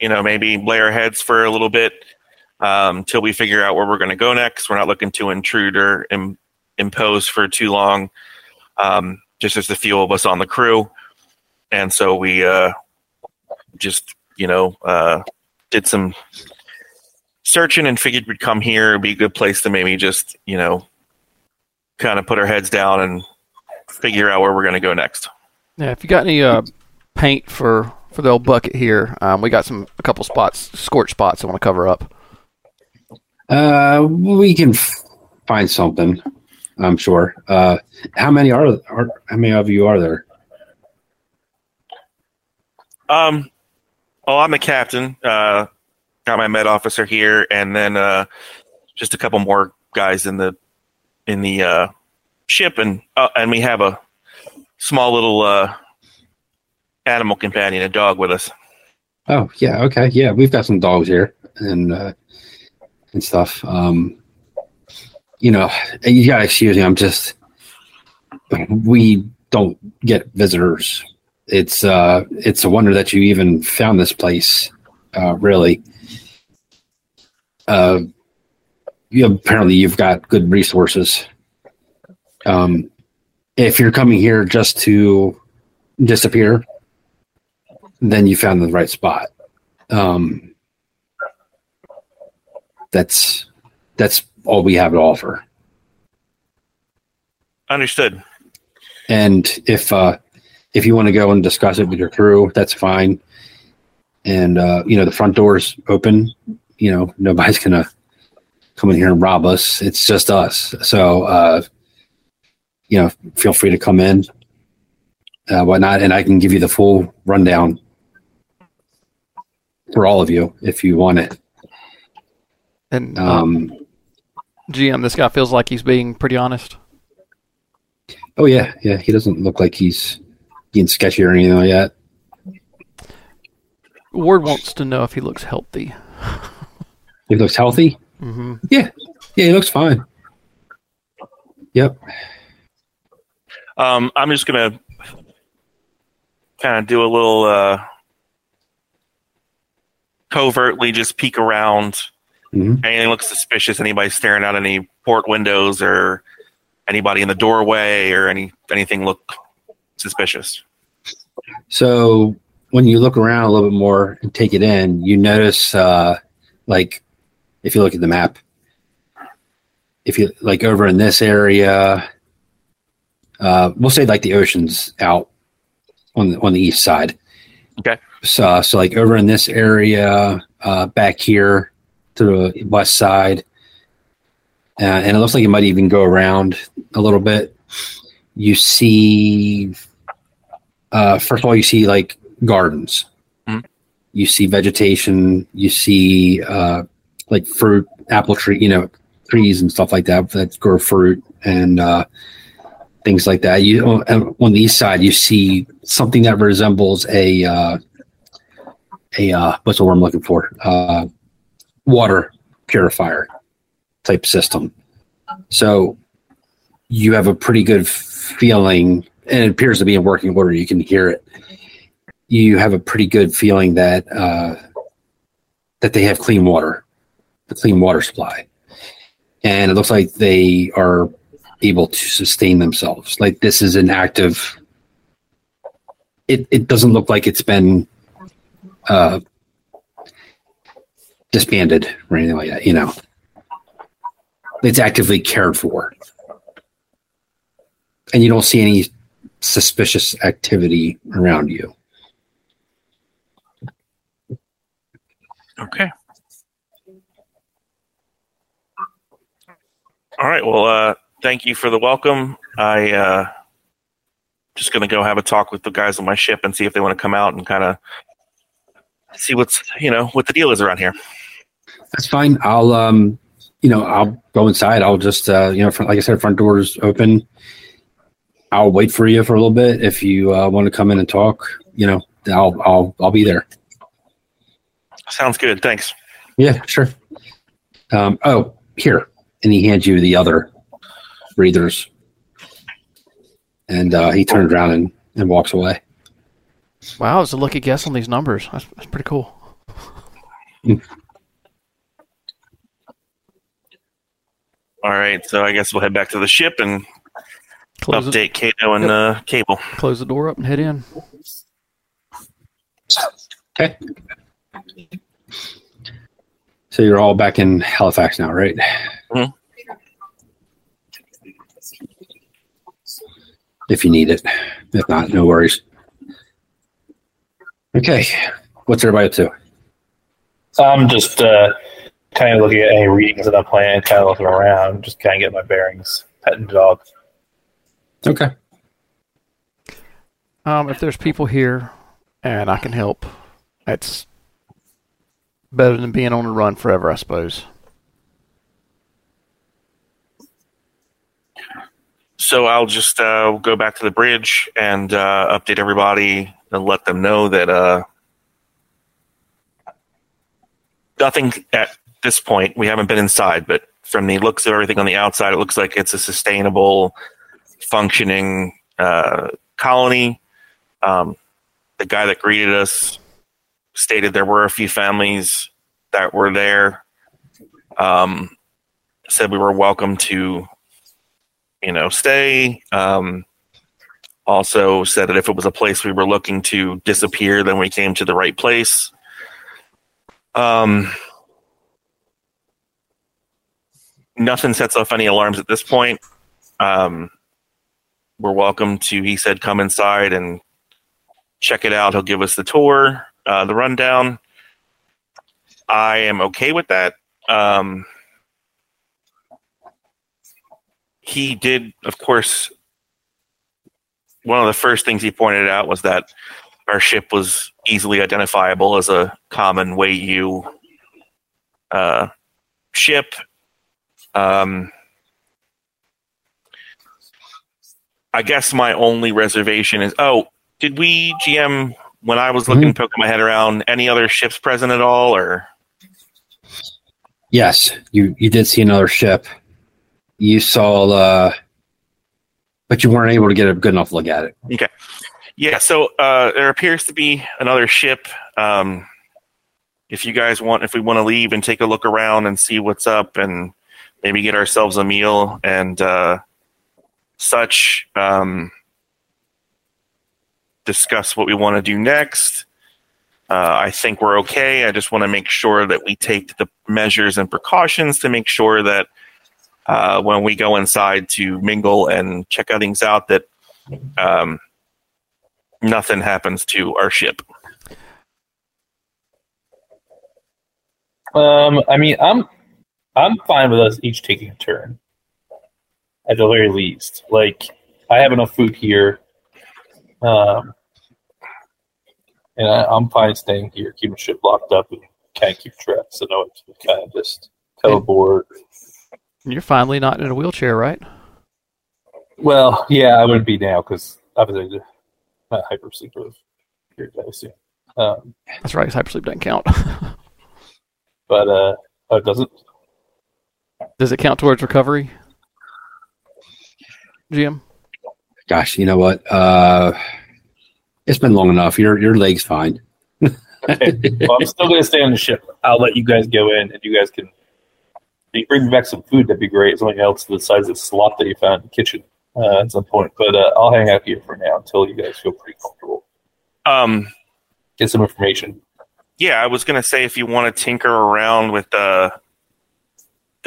maybe lay our heads for a little bit till we figure out where we're going to go next. We're not looking to intrude or impose for too long, just as the few of us on the crew, and so we did some searching and figured we'd come here. It'd be a good place to maybe just kind of put our heads down and figure out where we're going to go next. Yeah, if you got any paint for the old bucket here, we got a couple spots, scorch spots, I want to cover up. We can find something, I'm sure. How many of you are there? I'm the captain. Got my med officer here, and then just a couple more guys in the ship, and we have a small little animal companion, a dog, with us. Oh yeah, okay, yeah, we've got some dogs here and stuff. You gotta excuse me. I'm just, we don't get visitors. It's a wonder that you even found this place. Really. Apparently you've got good resources. If you're coming here just to disappear, then you found the right spot. That's all we have to offer. Understood. And if you want to go and discuss it with your crew, that's fine. And the front door's open. Nobody's gonna come in here and rob us. It's just us. So feel free to come in, whatnot, and I can give you the full rundown for all of you if you want it. And GM, this guy feels like he's being pretty honest. Oh yeah, yeah. He doesn't look like he's being sketchy or anything like that. Ward wants to know if he looks healthy. He looks healthy? Mm-hmm. Yeah, yeah. He looks fine. Yep. I'm just gonna kind of do a little covertly, just peek around. Mm-hmm. Anything looks suspicious? Anybody staring out any port windows, or anybody in the doorway, or anything look suspicious? So when you look around a little bit more and take it in, you notice if you look at the map. If you like over in this area, we'll say like the ocean's out on the east side. Okay. So like over in this area, back here to the west side, and it looks like it might even go around a little bit. You see, first of all, you see like gardens, you see vegetation, you see like fruit, apple tree, you know, trees and stuff like that grow fruit and things like that. You on the east side, you see something that resembles a what's the word I'm looking for? Water purifier type system. So you have a pretty good feeling, and it appears to be in working order. You can hear it. You have a pretty good feeling that that they have clean water, the clean water supply, and it looks like they are able to sustain themselves. Like this is an active. It doesn't look like it's been disbanded or anything like that. You know, it's actively cared for. And you don't see any suspicious activity around you. Okay. All right. Well, thank you for the welcome. I just going to go have a talk with the guys on my ship and see if they want to come out and kind of see what's, you know, what the deal is around here. That's fine. I'll, you know, I'll go inside. I'll just, you know, like I said, front door's open. I'll wait for you for a little bit. If you want to come in and talk, you know, I'll be there. Sounds good. Thanks. Yeah, sure. Oh, here. And he hands you the other breathers. And he turns around and walks away. Wow, it's a lucky guess on these numbers. That's pretty cool. All right. So I guess we'll head back to the ship and update Kato and Cable. Close the door up and head in. Okay. So you're all back in Halifax now, right? Mm-hmm. If you need it. If not, no worries. Okay. What's everybody up to? So I'm just kind of looking at any readings that I'm playing, kind of looking around, just kind of getting my bearings, petting dog. Okay. If there's people here and I can help, that's better than being on the run forever, I suppose. So I'll just go back to the bridge and update everybody and let them know that nothing at this point. We haven't been inside, but from the looks of everything on the outside, it looks like it's a sustainable, functioning colony. The guy that greeted us stated there were a few families that were there. Said we were welcome to, you know, stay. Also said that if it was a place we were looking to disappear, then we came to the right place. Nothing sets off any alarms at this point. We're welcome to, he said, come inside and check it out. He'll give us the tour, the rundown. I am okay with that. He did, of course, one of the first things he pointed out was that our ship was easily identifiable as a common Wey-Yu ship. I guess my only reservation is, did we, GM, when I was looking, poking my head around, any other ships present at all, or? Yes, you did see another ship. You saw, but you weren't able to get a good enough look at it. Okay. Yeah, so there appears to be another ship. If you guys want, if we want to leave and take a look around and see what's up and maybe get ourselves a meal and such, discuss what we want to do next. I think we're okay. I just want to make sure that we take the measures and precautions to make sure that when we go inside to mingle and check things out, that nothing happens to our ship. I mean, I'm fine with us each taking a turn, at the very least. Like, I have enough food here, and I'm fine staying here, keeping shit locked up, and can't keep track, so no one can kind of just teleport. You're finally not in a wheelchair, right? Well, yeah, I wouldn't be now, because obviously not hypersleep for period, I assume. That's right, hypersleep doesn't count. But, oh, it doesn't? Does it count towards recovery, GM? Gosh, you know what? It's been long enough. Your leg's fine. Okay. Well, I'm still going to stay on the ship. I'll let you guys go in, and you guys can... If you bring back some food, that'd be great. Something else the size of the slot that you found in the kitchen at some point. But I'll hang out here for now until you guys feel pretty comfortable. Get some information. Yeah, I was going to say if you want to tinker around with the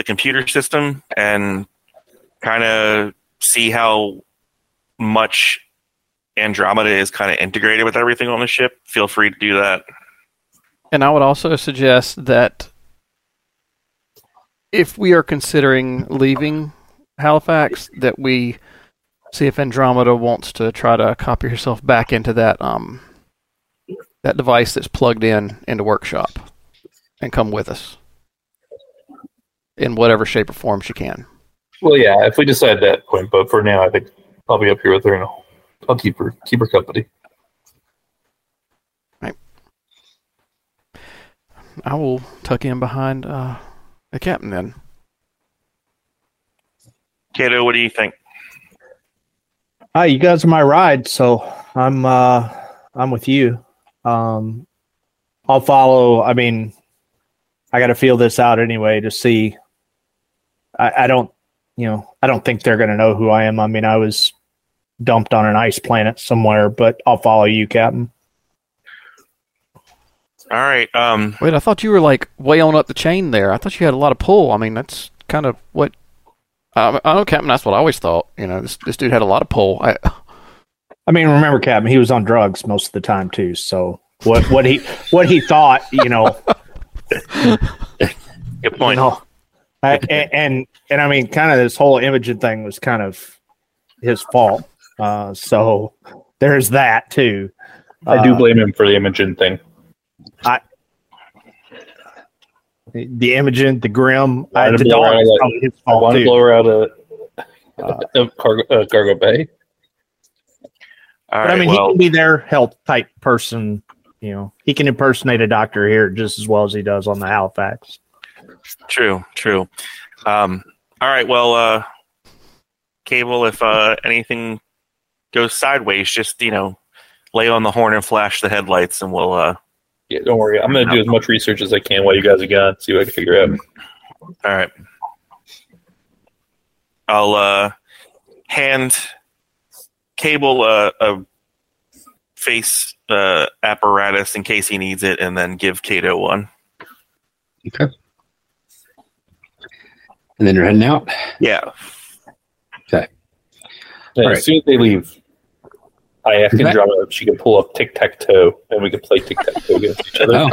computer system and kind of see how much Andromeda is kind of integrated with everything on the ship, feel free to do that. And I would also suggest that if we are considering leaving Halifax, that we see if Andromeda wants to try to copy herself back into that that device that's plugged in the workshop and come with us in whatever shape or form she can. Well, yeah, if we decide that point, but for now, I think I'll be up here with her and I'll keep her company. Right. I will tuck in behind the captain then. Kato, what do you think? Hi, you guys are my ride, so I'm with you. I'll follow. I mean, I got to feel this out anyway to see. I don't think they're going to know who I am. I mean, I was dumped on an ice planet somewhere, but I'll follow you, Captain. All right. Wait, I thought you were like way on up the chain there. I thought you had a lot of pull. I mean, that's kind of what. I know, Captain. That's what I always thought. You know, this dude had a lot of pull. I mean, remember, Captain, he was on drugs most of the time too. So what he thought, you know. Good point. You know, and I mean, kind of this whole Imogen thing was kind of his fault. So there's that too. I do blame him for the Imogen thing. The Imogen, the Grim, the dog. I want to blow her out of cargo bay. All right, I mean, he can be their health type person. You know, he can impersonate a doctor here just as well as he does on the Halifax. True. All right, well, Cable, if anything goes sideways, just, you know, lay on the horn and flash the headlights, and we'll... Yeah, don't worry. I'm going to do as much research as I can while you guys are gone, see what I can figure out. All right. I'll hand Cable a face apparatus in case he needs it, and then give Kato one. Okay. And then you're heading out? Yeah. Okay. As soon as they leave, I ask Andromeda if she can pull up tic-tac-toe, and we can play tic-tac-toe against each other.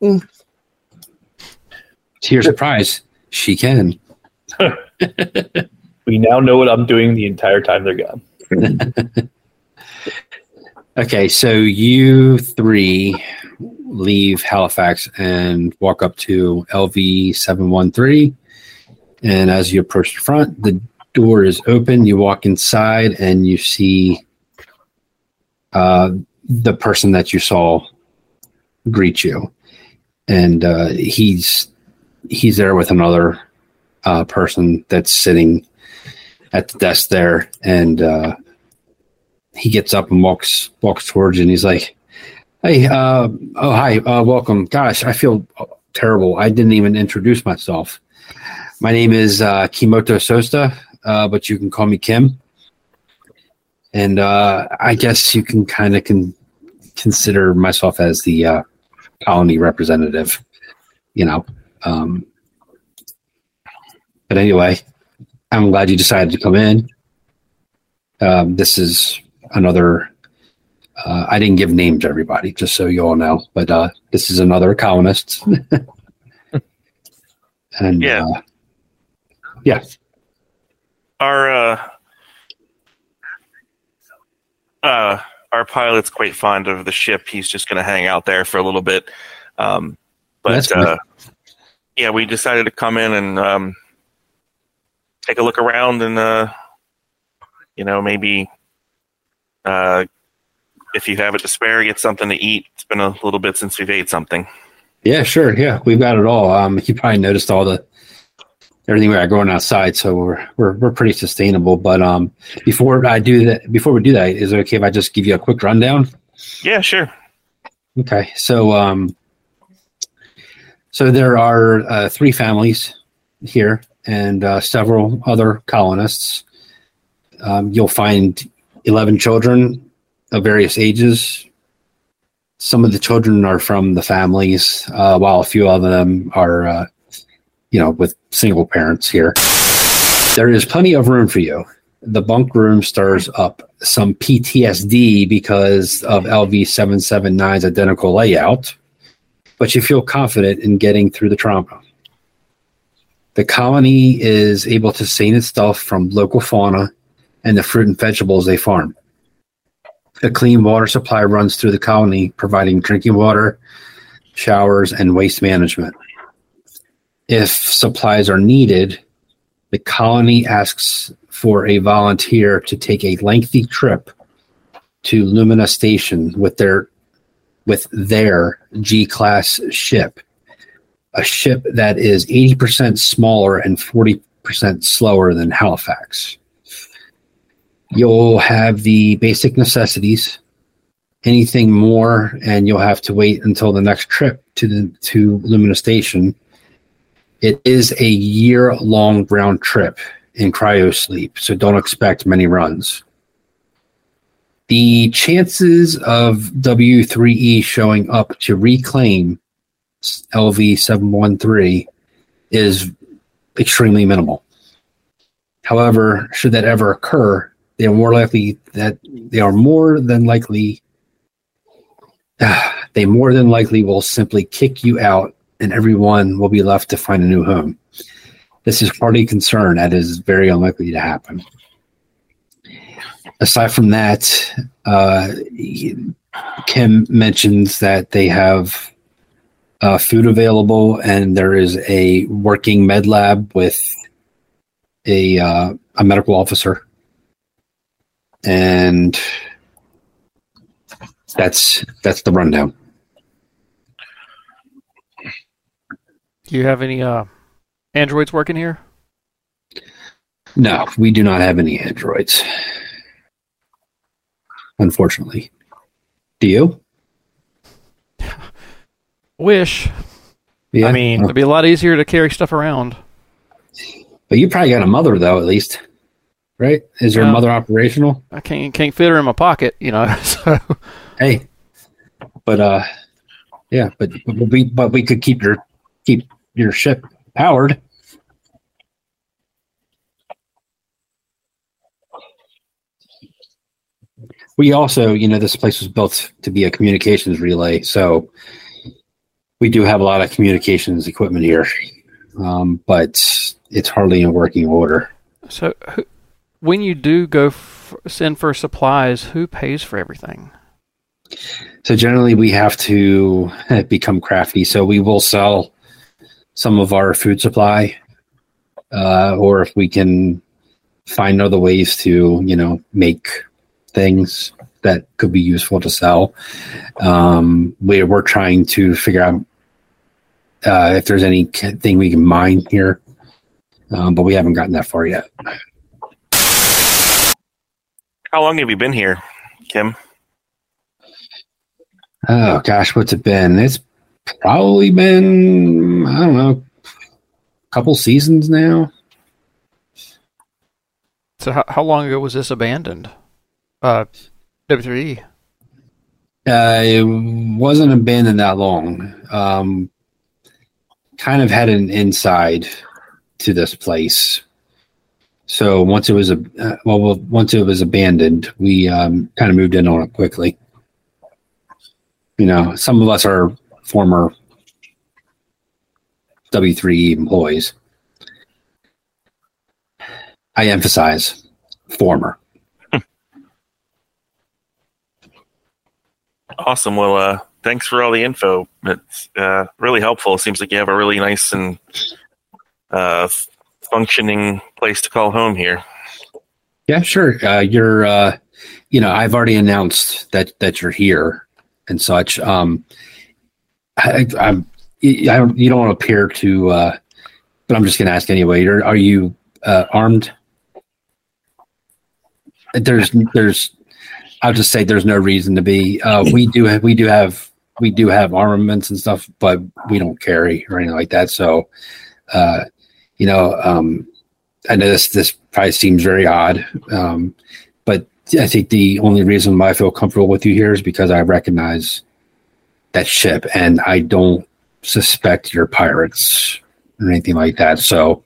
Oh. To your surprise, she can. We now know what I'm doing the entire time they're gone. Okay, so you three leave Halifax and walk up to LV 713. And as you approach the front, the door is open. You walk inside and you see the person that you saw greet you. And he's there with another person that's sitting at the desk there. And he gets up and walks towards you, and he's like, "Hey, hi, welcome. Gosh, I feel terrible. I didn't even introduce myself. My name is Kimoto Sosta, but you can call me Kim. And I guess you can kind of consider myself as the colony representative, you know. But anyway, I'm glad you decided to come in. This is another, I didn't give names to everybody, just so you all know, but this is another colonist. And yeah. Yeah. Our pilot's quite fond of the ship. He's just going to hang out there for a little bit. But yeah, we decided to come in and take a look around and, you know, maybe if you have it to spare, get something to eat. It's been a little bit since we've ate something. Yeah, sure. Yeah, we've got it all. You probably noticed all the everything we got going outside, so we're pretty sustainable. But before we do that, is it okay if I just give you a quick rundown? Yeah, sure. Okay, so so there are 3 families here and several other colonists. You'll find 11 children of various ages. Some of the children are from the families, while a few of them are, you know, with single parents here. There is plenty of room for you. The bunk room stirs up some PTSD because of LV 779's identical layout, but you feel confident in getting through the trauma. The colony is able to sustain itself from local fauna and the fruit and vegetables they farm. A clean water supply runs through the colony, providing drinking water, showers, and waste management. If supplies are needed, the colony asks for a volunteer to take a lengthy trip to Lumina Station with their G-class ship, a ship that is 80% smaller and 40% slower than Halifax. You'll have the basic necessities. Anything more, and you'll have to wait until the next trip to Lumina Station. It is a year-long round trip in cryo sleep, so don't expect many runs. The chances of W3E showing up to reclaim LV 713 is extremely minimal. However, should that ever occur, they more than likely will simply kick you out, and everyone will be left to find a new home. This is hardly a concern that is very unlikely to happen. Aside from that, Kim mentions that they have food available, and there is a working med lab with a medical officer. And that's the rundown. Do you have any androids working here? No, we do not have any androids, unfortunately. Do you? Wish. Yeah. I mean, it'd be a lot easier to carry stuff around. But you probably got a mother, though, at least. Right? Is your mother operational? I can't fit her in my pocket, you know. So. Hey, but yeah, but we could keep your ship powered. We also, you know, this place was built to be a communications relay, so we do have a lot of communications equipment here, but it's hardly in working order. So. When you do go send for supplies, who pays for everything? So generally we have to become crafty. So we will sell some of our food supply, or if we can find other ways to, you know, make things that could be useful to sell. We're trying to figure out if there's anything we can mine here, but we haven't gotten that far yet. How long have you been here, Kim? Oh, gosh, what's it been? It's probably been, I don't know, a couple seasons now. So how long ago was this abandoned? W3E? It wasn't abandoned that long. Kind of had an inside to this place. So once it was once it was abandoned, we kind of moved in on it quickly. You know, some of us are former W3E employees. I emphasize former. Awesome. Well, thanks for all the info. It's really helpful. It seems like you have a really nice and functioning place to call home here. Yeah, sure. You're, you know, I've already announced that you're here and such. You don't appear to, but I'm just going to ask anyway. Are you armed? I'll just say there's no reason to be. We do have armaments and stuff, but we don't carry or anything like that. So, you know, I know this probably seems very odd, but I think the only reason why I feel comfortable with you here is because I recognize that ship, and I don't suspect you're pirates or anything like that. So,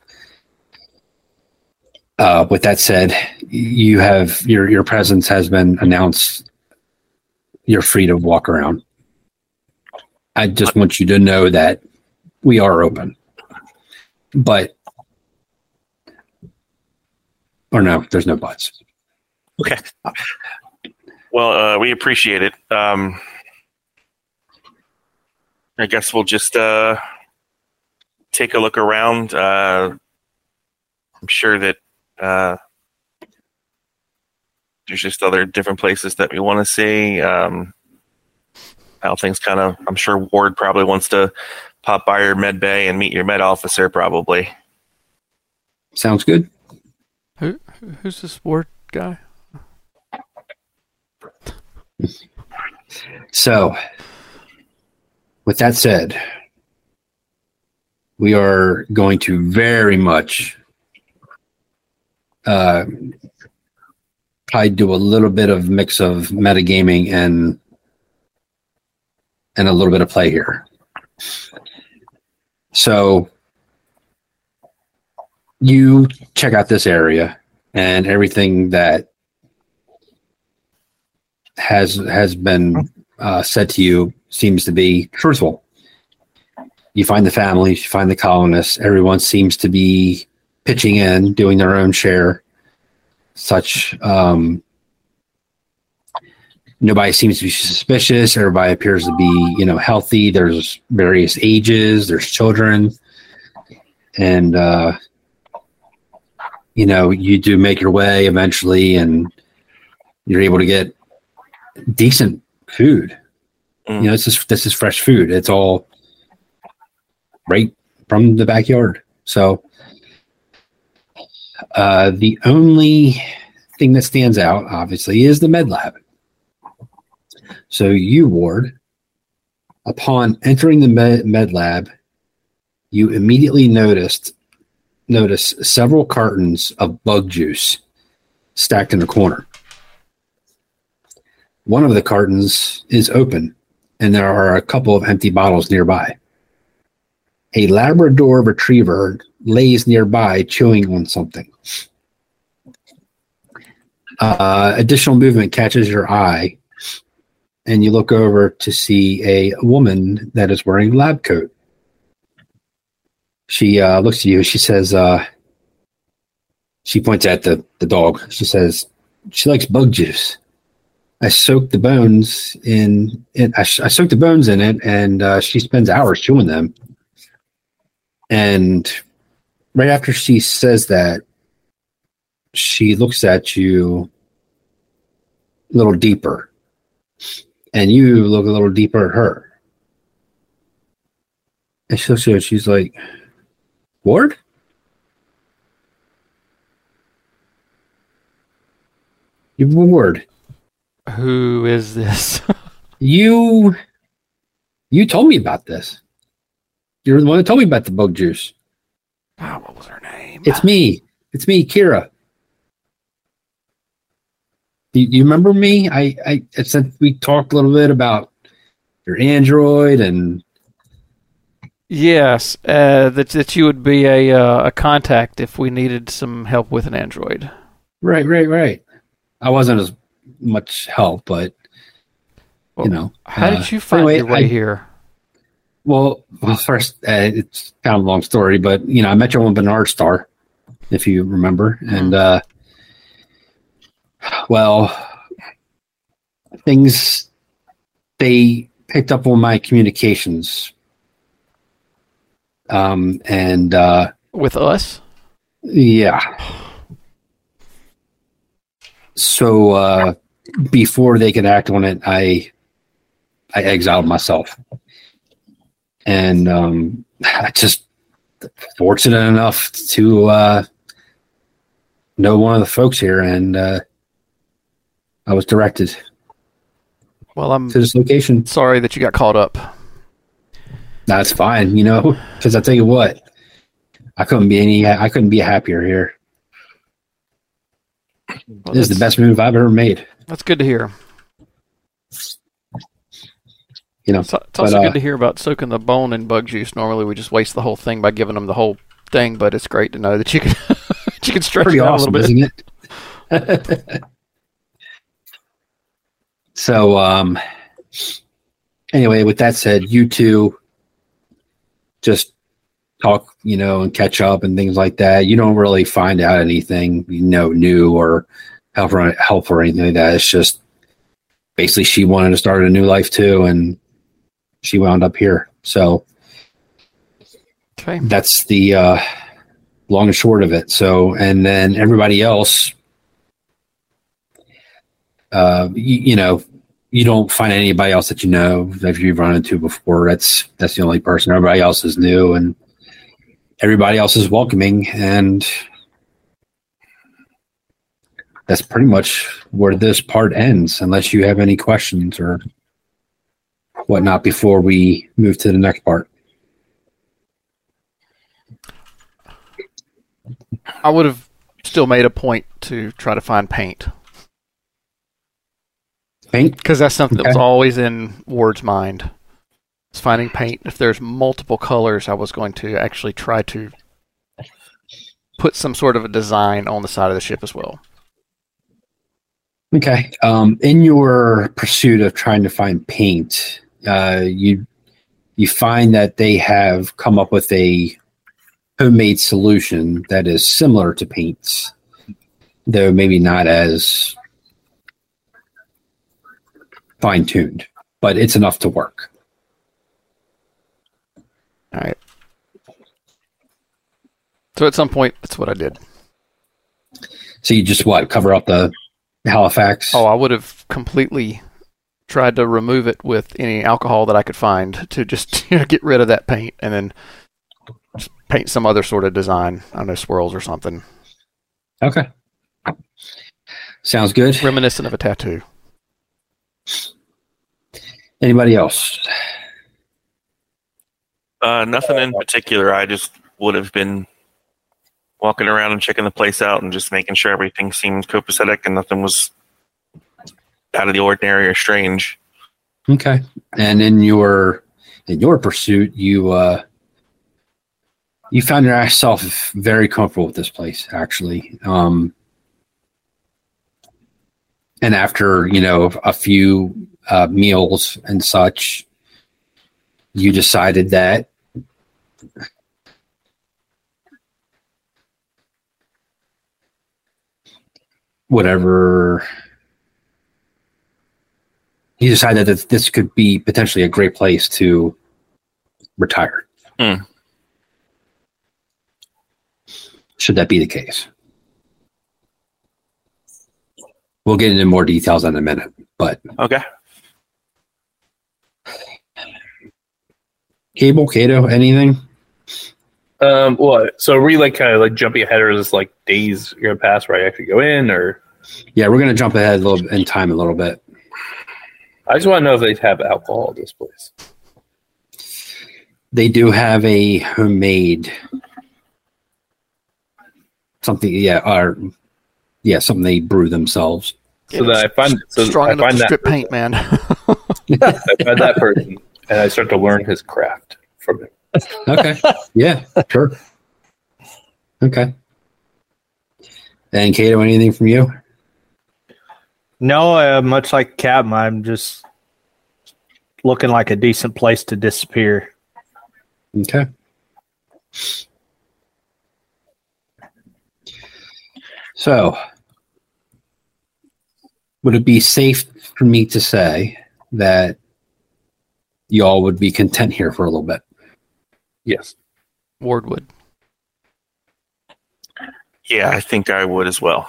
with that said, you have your presence has been announced. You're free to walk around. I just want you to know that we are open. But or no, there's no buts. Okay. Well, we appreciate it. I guess we'll just take a look around. I'm sure that there's just other different places that we want to see. How things kind of, I'm sure Ward probably wants to pop by your med bay and meet your med officer, probably. Sounds good. Who's this Ward guy? So, with that said, we are going to very much probably do a little bit of mix of metagaming and a little bit of play here. So you check out this area and everything that has been said to you seems to be truthful. You find the families, you find the colonists. Everyone seems to be pitching in, doing their own share. Such nobody seems to be suspicious. Everybody appears to be, you know, healthy. There's various ages. There's children, and you know, you do make your way eventually, and you're able to get decent food. You know, this is fresh food. It's all right from the backyard. So the only thing that stands out, obviously, is the med lab. So you, Ward, upon entering the med lab, you immediately notice several cartons of bug juice stacked in a corner. One of the cartons is open, and there are a couple of empty bottles nearby. A Labrador retriever lays nearby chewing on something. Additional movement catches your eye, and you look over to see a woman that is wearing a lab coat. She looks at you and she says, she points at the dog. She says, she likes bug juice. I soak the bones in it, and she spends hours chewing them. And right after she says that, she looks at you a little deeper, and you look a little deeper at her. And she looks at you, she's like, Ward? You're Ward. Who is this? You told me about this. You're the one that told me about the bug juice. Oh, what was her name? It's me. It's me, Kira. You remember me? I said we talked a little bit about your android and. Yes, that you would be a contact if we needed some help with an android. Right. I wasn't as much help, but you know. How did you find your way here? Well, first, it's kind of a long story, but you know, I met you on Bernard Starr, if you remember, and well, they picked up on my communications. And with us, yeah. So before they could act on it, I exiled myself, and I just fortunate enough to know one of the folks here, and I was directed. Well, I'm to this location. Sorry that you got caught up. That's fine, you know, because I tell you what, I couldn't be happier here. Well, this is the best move I've ever made. That's good to hear. You know, it's also good to hear about soaking the bone in bug juice. Normally, we just waste the whole thing by giving them the whole thing, but it's great to know that you can stretch it out a little bit. Isn't it? So, anyway, with that said, you two just talk, you know, and catch up and things like that. You don't really find out anything, you know, new or help or anything like that. It's just basically she wanted to start a new life too, and she wound up here. So that's the long and short of it. So, and then everybody else, you know, you don't find anybody else that you know that you've run into before. That's the only person. Everybody else is new, and everybody else is welcoming, and that's pretty much where this part ends, unless you have any questions or whatnot before we move to the next part. I would have still made a point to try to find paint. Paint? Because that's something that was always in Ward's mind. It's finding paint. If there's multiple colors, I was going to actually try to put some sort of a design on the side of the ship as well. Okay. In your pursuit of trying to find paint, you find that they have come up with a homemade solution that is similar to paints, though maybe not as fine-tuned, but it's enough to work. All right. So at some point, that's what I did. So you just, cover up the Halifax? Oh, I would have completely tried to remove it with any alcohol that I could find to just get rid of that paint, and then just paint some other sort of design. I don't know, swirls or something. Okay. Sounds good. Reminiscent of a tattoo. Anybody else? Nothing in particular. I just would have been walking around and checking the place out and just making sure everything seemed copacetic and nothing was out of the ordinary or strange. Okay. And in your pursuit, you found yourself very comfortable with this place, actually. And after, you know, a few meals and such, you decided that this could be potentially a great place to retire. Mm. Should that be the case? We'll get into more details in a minute, but okay. Cable, Kato, anything? So are we jumping ahead, or is this days you're gonna pass where I actually go in, or? Yeah, we're gonna jump ahead in time a little bit. I just want to know if they have alcohol at this place. They do have a homemade something, something they brew themselves. So then I find that strip paint man. I find that person, and I start to learn his craft from him. Okay. Yeah. Sure. Okay. And Kato, anything from you? No, much like Cap, I'm just looking like a decent place to disappear. Okay. So, would it be safe for me to say that y'all would be content here for a little bit? Yes. Ward would. Yeah, I think I would as well.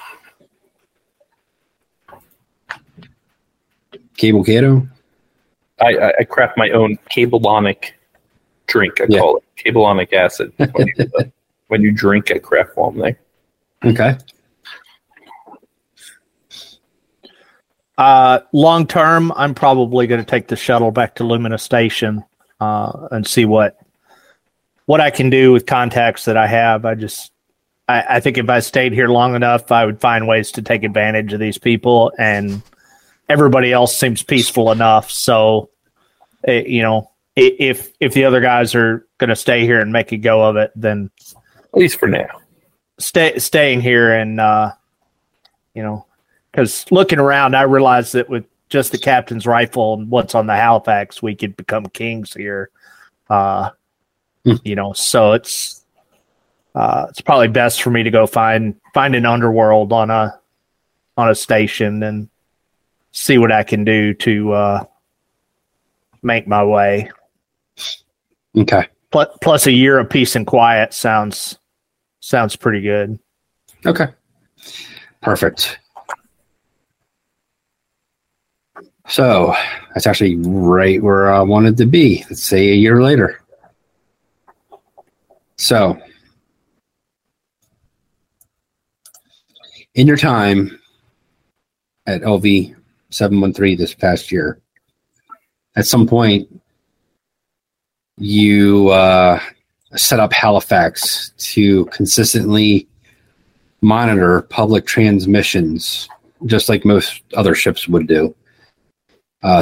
Cable Kato? I craft my own cableonic drink, I call it. Cableonic acid. When you drink, I craft one thing. Okay. Long term, I'm probably going to take the shuttle back to Lumina Station and see what I can do with contacts that I have. I think if I stayed here long enough, I would find ways to take advantage of these people, and everybody else seems peaceful enough. So, if the other guys are going to stay here and make a go of it, then at least for now, staying here and because looking around, I realized that with just the captain's rifle and what's on the Halifax, we could become kings here. So it's probably best for me to go find an underworld on a station and see what I can do to make my way. Okay. Plus a year of peace and quiet sounds pretty good. Okay. Perfect. So that's actually right where I wanted to be. Let's say a year later. So in your time at LV 713 this past year, at some point you set up Halifax to consistently monitor public transmissions, just like most other ships would do.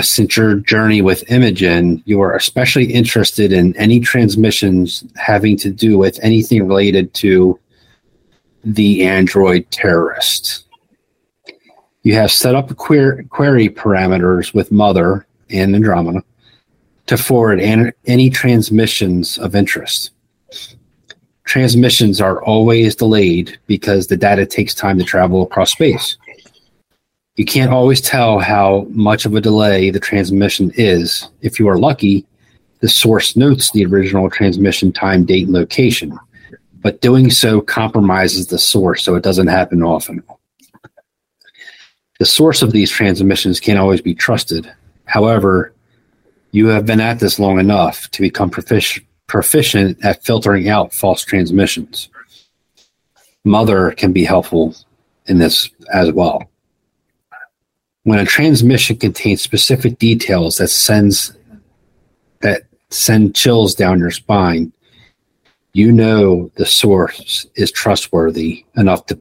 Since your journey with Imogen, you are especially interested in any transmissions having to do with anything related to the android terrorist. You have set up query parameters with Mother and Andromeda to forward any transmissions of interest. Transmissions are always delayed because the data takes time to travel across space. You can't always tell how much of a delay the transmission is. If you are lucky, the source notes the original transmission time, date, and location, but doing so compromises the source, so it doesn't happen often. The source of these transmissions can't always be trusted. However, you have been at this long enough to become proficient at filtering out false transmissions. Mother can be helpful in this as well. When a transmission contains specific details that send chills down your spine, you know the source is trustworthy enough to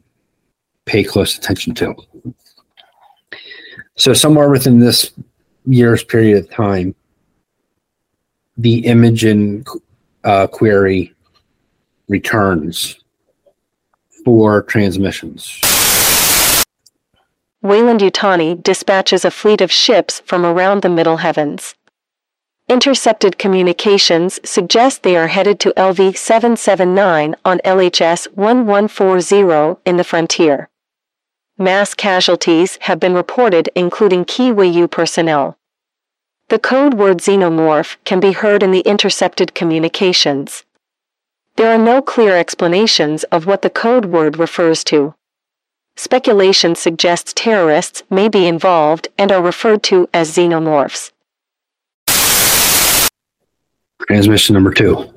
pay close attention to. So somewhere within this year's period of time, the Imogen query returns for transmissions. Weyland-Yutani dispatches a fleet of ships from around the Middle Heavens. Intercepted communications suggest they are headed to LV 779 on LHS 1140 in the frontier. Mass casualties have been reported, including key Wey-Yu personnel. The code word xenomorph can be heard in the intercepted communications. There are no clear explanations of what the code word refers to. Speculation suggests terrorists may be involved and are referred to as xenomorphs. Transmission number 2.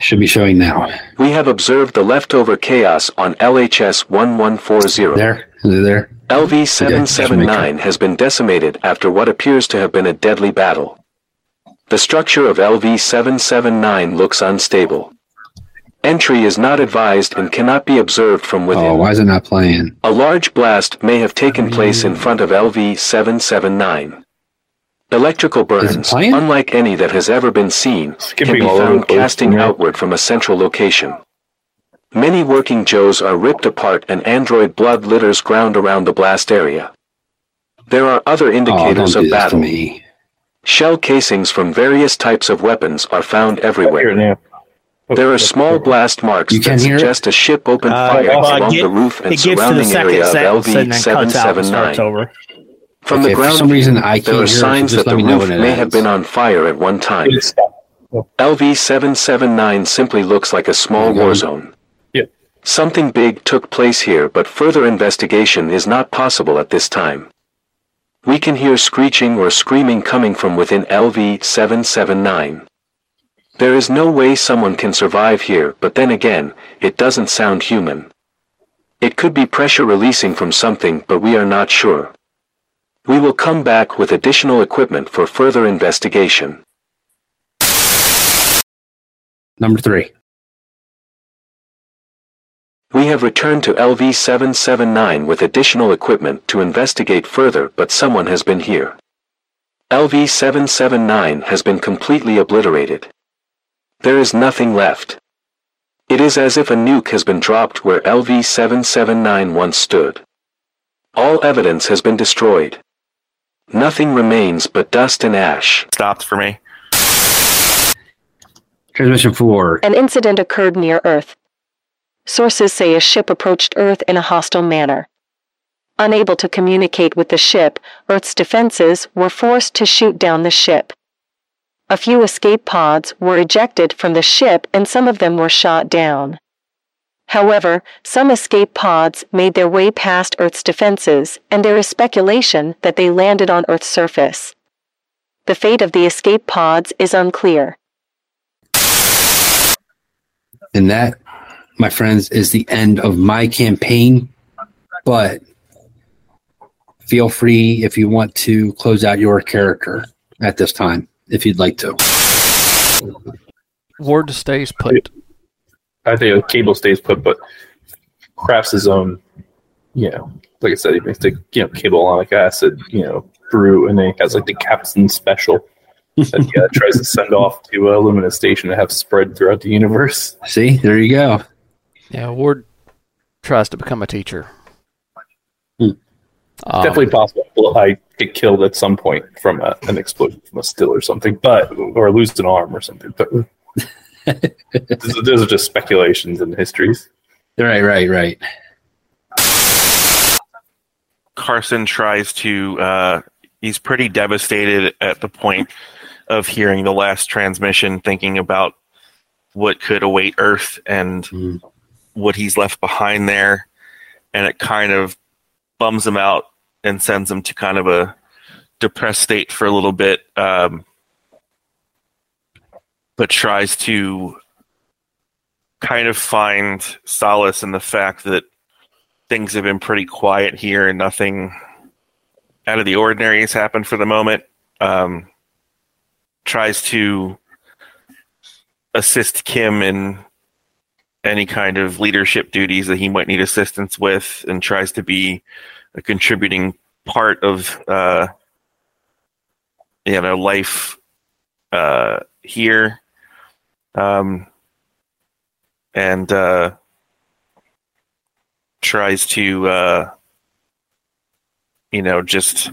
Should be showing now. We have observed the leftover chaos on LHS 1140. There? Is it there? LV 779 has been decimated after what appears to have been a deadly battle. The structure of LV 779 looks unstable. Entry is not advised and cannot be observed from within. Oh, why is it not playing? A large blast may have taken place in front of LV 779. Electrical burns, unlike any that has ever been seen, can be found casting outward from a central location. Many working Joes are ripped apart and android blood litters ground around the blast area. There are other indicators of battle. Shell casings from various types of weapons are found everywhere. There are small blast marks that suggest a ship opened fire along the roof and surrounding area of LV 779. From the ground, there are signs that the roof may have been on fire at one time. LV 779 simply looks like a small war zone. Something big took place here, but further investigation is not possible at this time. We can hear screeching or screaming coming from within LV 779. There is no way someone can survive here, but then again, it doesn't sound human. It could be pressure releasing from something, but we are not sure. We will come back with additional equipment for further investigation. Number 3. We have returned to LV 779 with additional equipment to investigate further, but someone has been here. LV 779 has been completely obliterated. There is nothing left. It is as if a nuke has been dropped where LV 779 once stood. All evidence has been destroyed. Nothing remains but dust and ash. Stopped for me. Transmission 4. An incident occurred near Earth. Sources say a ship approached Earth in a hostile manner. Unable to communicate with the ship, Earth's defenses were forced to shoot down the ship. A few escape pods were ejected from the ship and some of them were shot down. However, some escape pods made their way past Earth's defenses, and there is speculation that they landed on Earth's surface. The fate of the escape pods is unclear. And that, my friends, is the end of my campaign, but feel free if you want to close out your character at this time. If you'd like to. Ward stays put. I think Cable stays put, but crafts his own, you know, like I said, he makes the, you know, cabalonic acid, you know, brew, and then he has like the captain special that he tries to send off to Lumina Station to have spread throughout the universe. See? There you go. Yeah, Ward tries to become a teacher. Definitely possible I get killed at some point from an explosion from a still or something, but or lose an arm or something. But those are just speculations and histories. Right. Carson tries to. He's pretty devastated at the point of hearing the last transmission, thinking about what could await Earth and what he's left behind there, and it kind of bums him out and sends him to kind of a depressed state for a little bit, but tries to kind of find solace in the fact that things have been pretty quiet here and nothing out of the ordinary has happened for the moment. Tries to assist Kim in any kind of leadership duties that he might need assistance with, and tries to be a contributing part of life here. And tries to just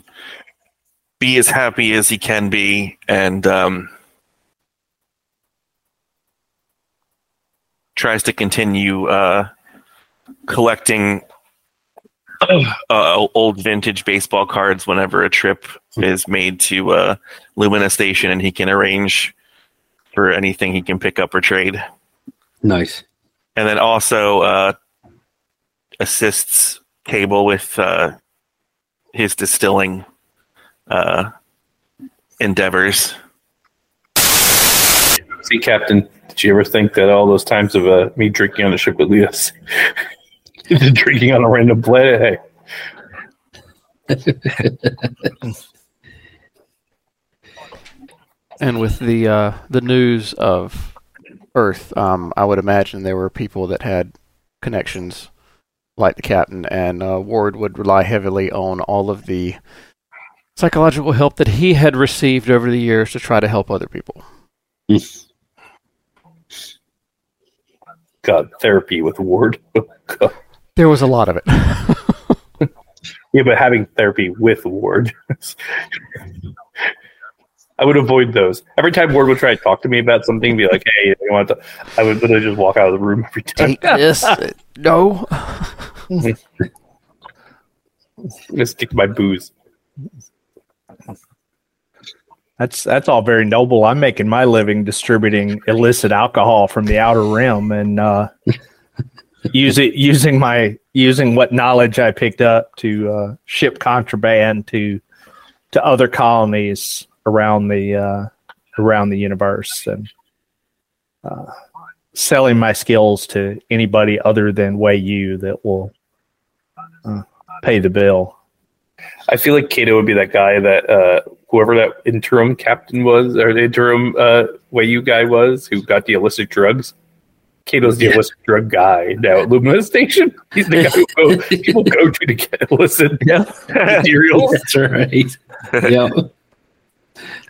be as happy as he can be, and tries to continue collecting old vintage baseball cards whenever a trip is made to Lumina Station, and he can arrange for anything he can pick up or trade. Nice. And then also assists Cable with his distilling endeavors. See, Captain, did you ever think that all those times of me drinking on the ship would lead us to drinking on a random planet? Hey. And with the news of Earth, I would imagine there were people that had connections like the captain, and Ward would rely heavily on all of the psychological help that he had received over the years to try to help other people. Yes. God, therapy with Ward. God. There was a lot of it. Yeah, but having therapy with Ward. I would avoid those. Every time Ward would try to talk to me about something, be like, hey, you want to... I would literally just walk out of the room every time. Take this. No. I'm going to stick to my booze. That's all very noble. I'm making my living distributing illicit alcohol from the Outer Rim and using what knowledge I picked up to ship contraband to other colonies around the universe, and selling my skills to anybody other than Wey-Yu that will pay the bill. I feel like Kato would be that guy that whoever that interim captain was, or the interim Wey-Yu guy was, who got the illicit drugs. Kato's the illicit drug guy now at Lumina Station. He's the guy who people go to get illicit materials. That's right. Yeah.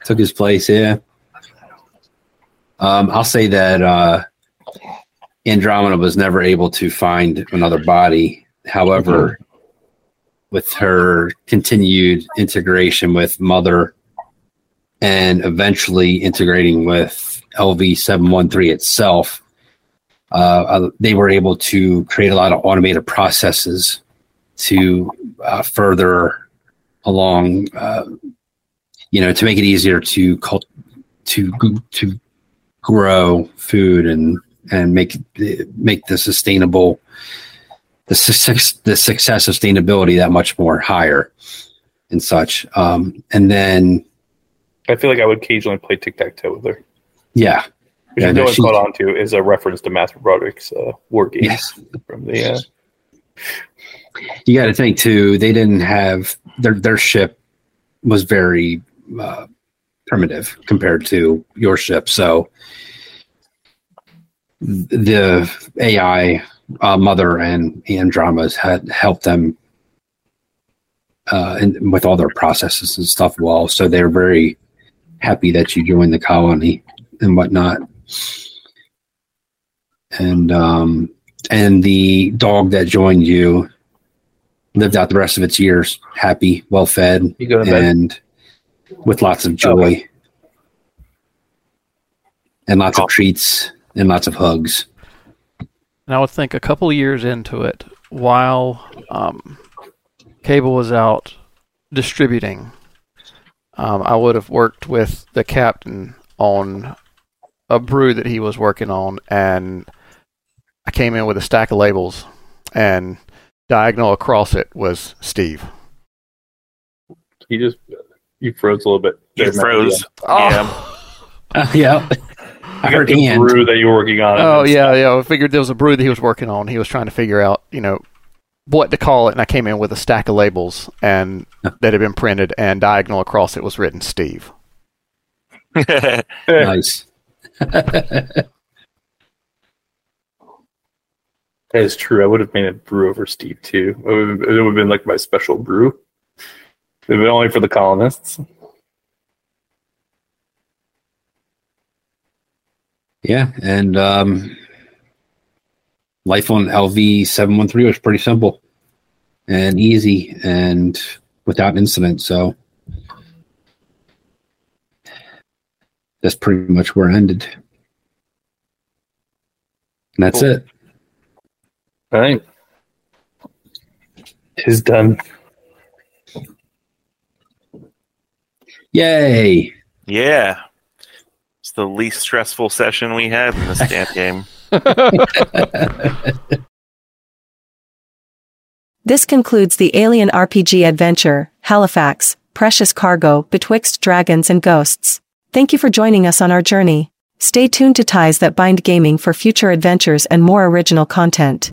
Took his place, yeah. I'll say that Andromeda was never able to find another body. However, with her continued integration with Mother and eventually integrating with LV 713 itself, they were able to create a lot of automated processes to further along, to make it easier to grow food and make the sustainable the success sustainability that much more higher and such. And then I feel like I would occasionally play tic tac toe with her. Yeah, which no one caught on to is a reference to Master Broderick's war games. Yes. From the you got to think too. They didn't have their ship was very primitive compared to your ship, so the AI Mother and Andromeda's had helped them and with all their processes and stuff. Well, so they're very happy that you joined the colony and whatnot. And the dog that joined you lived out the rest of its years happy, well fed, and with lots of joy, and lots of treats, and lots of hugs. And I would think a couple of years into it, while Cable was out distributing, I would have worked with the captain on a brew that he was working on, and I came in with a stack of labels, and diagonal across it was Steve. You froze a little bit. You froze. Oh. Yeah. I heard the brew that you were working on. Oh, yeah. I figured there was a brew that he was working on. He was trying to figure out, what to call it. And I came in with a stack of labels and that had been printed, and diagonal across it was written Steve. Nice. That is true. I would have made a brew over Steve, too. It would have been like my special brew. They've been only for the colonists. Yeah, and life on LV 713 was pretty simple and easy and without incident. So that's pretty much where it ended. And that's it. All right. It's done. Yay! Yeah. It's the least stressful session we have in this damn game. This concludes the Alien RPG adventure, Halifax, Precious Cargo, Betwixt Dragons and Ghosts. Thank you for joining us on our journey. Stay tuned to Ties That Bind Gaming for future adventures and more original content.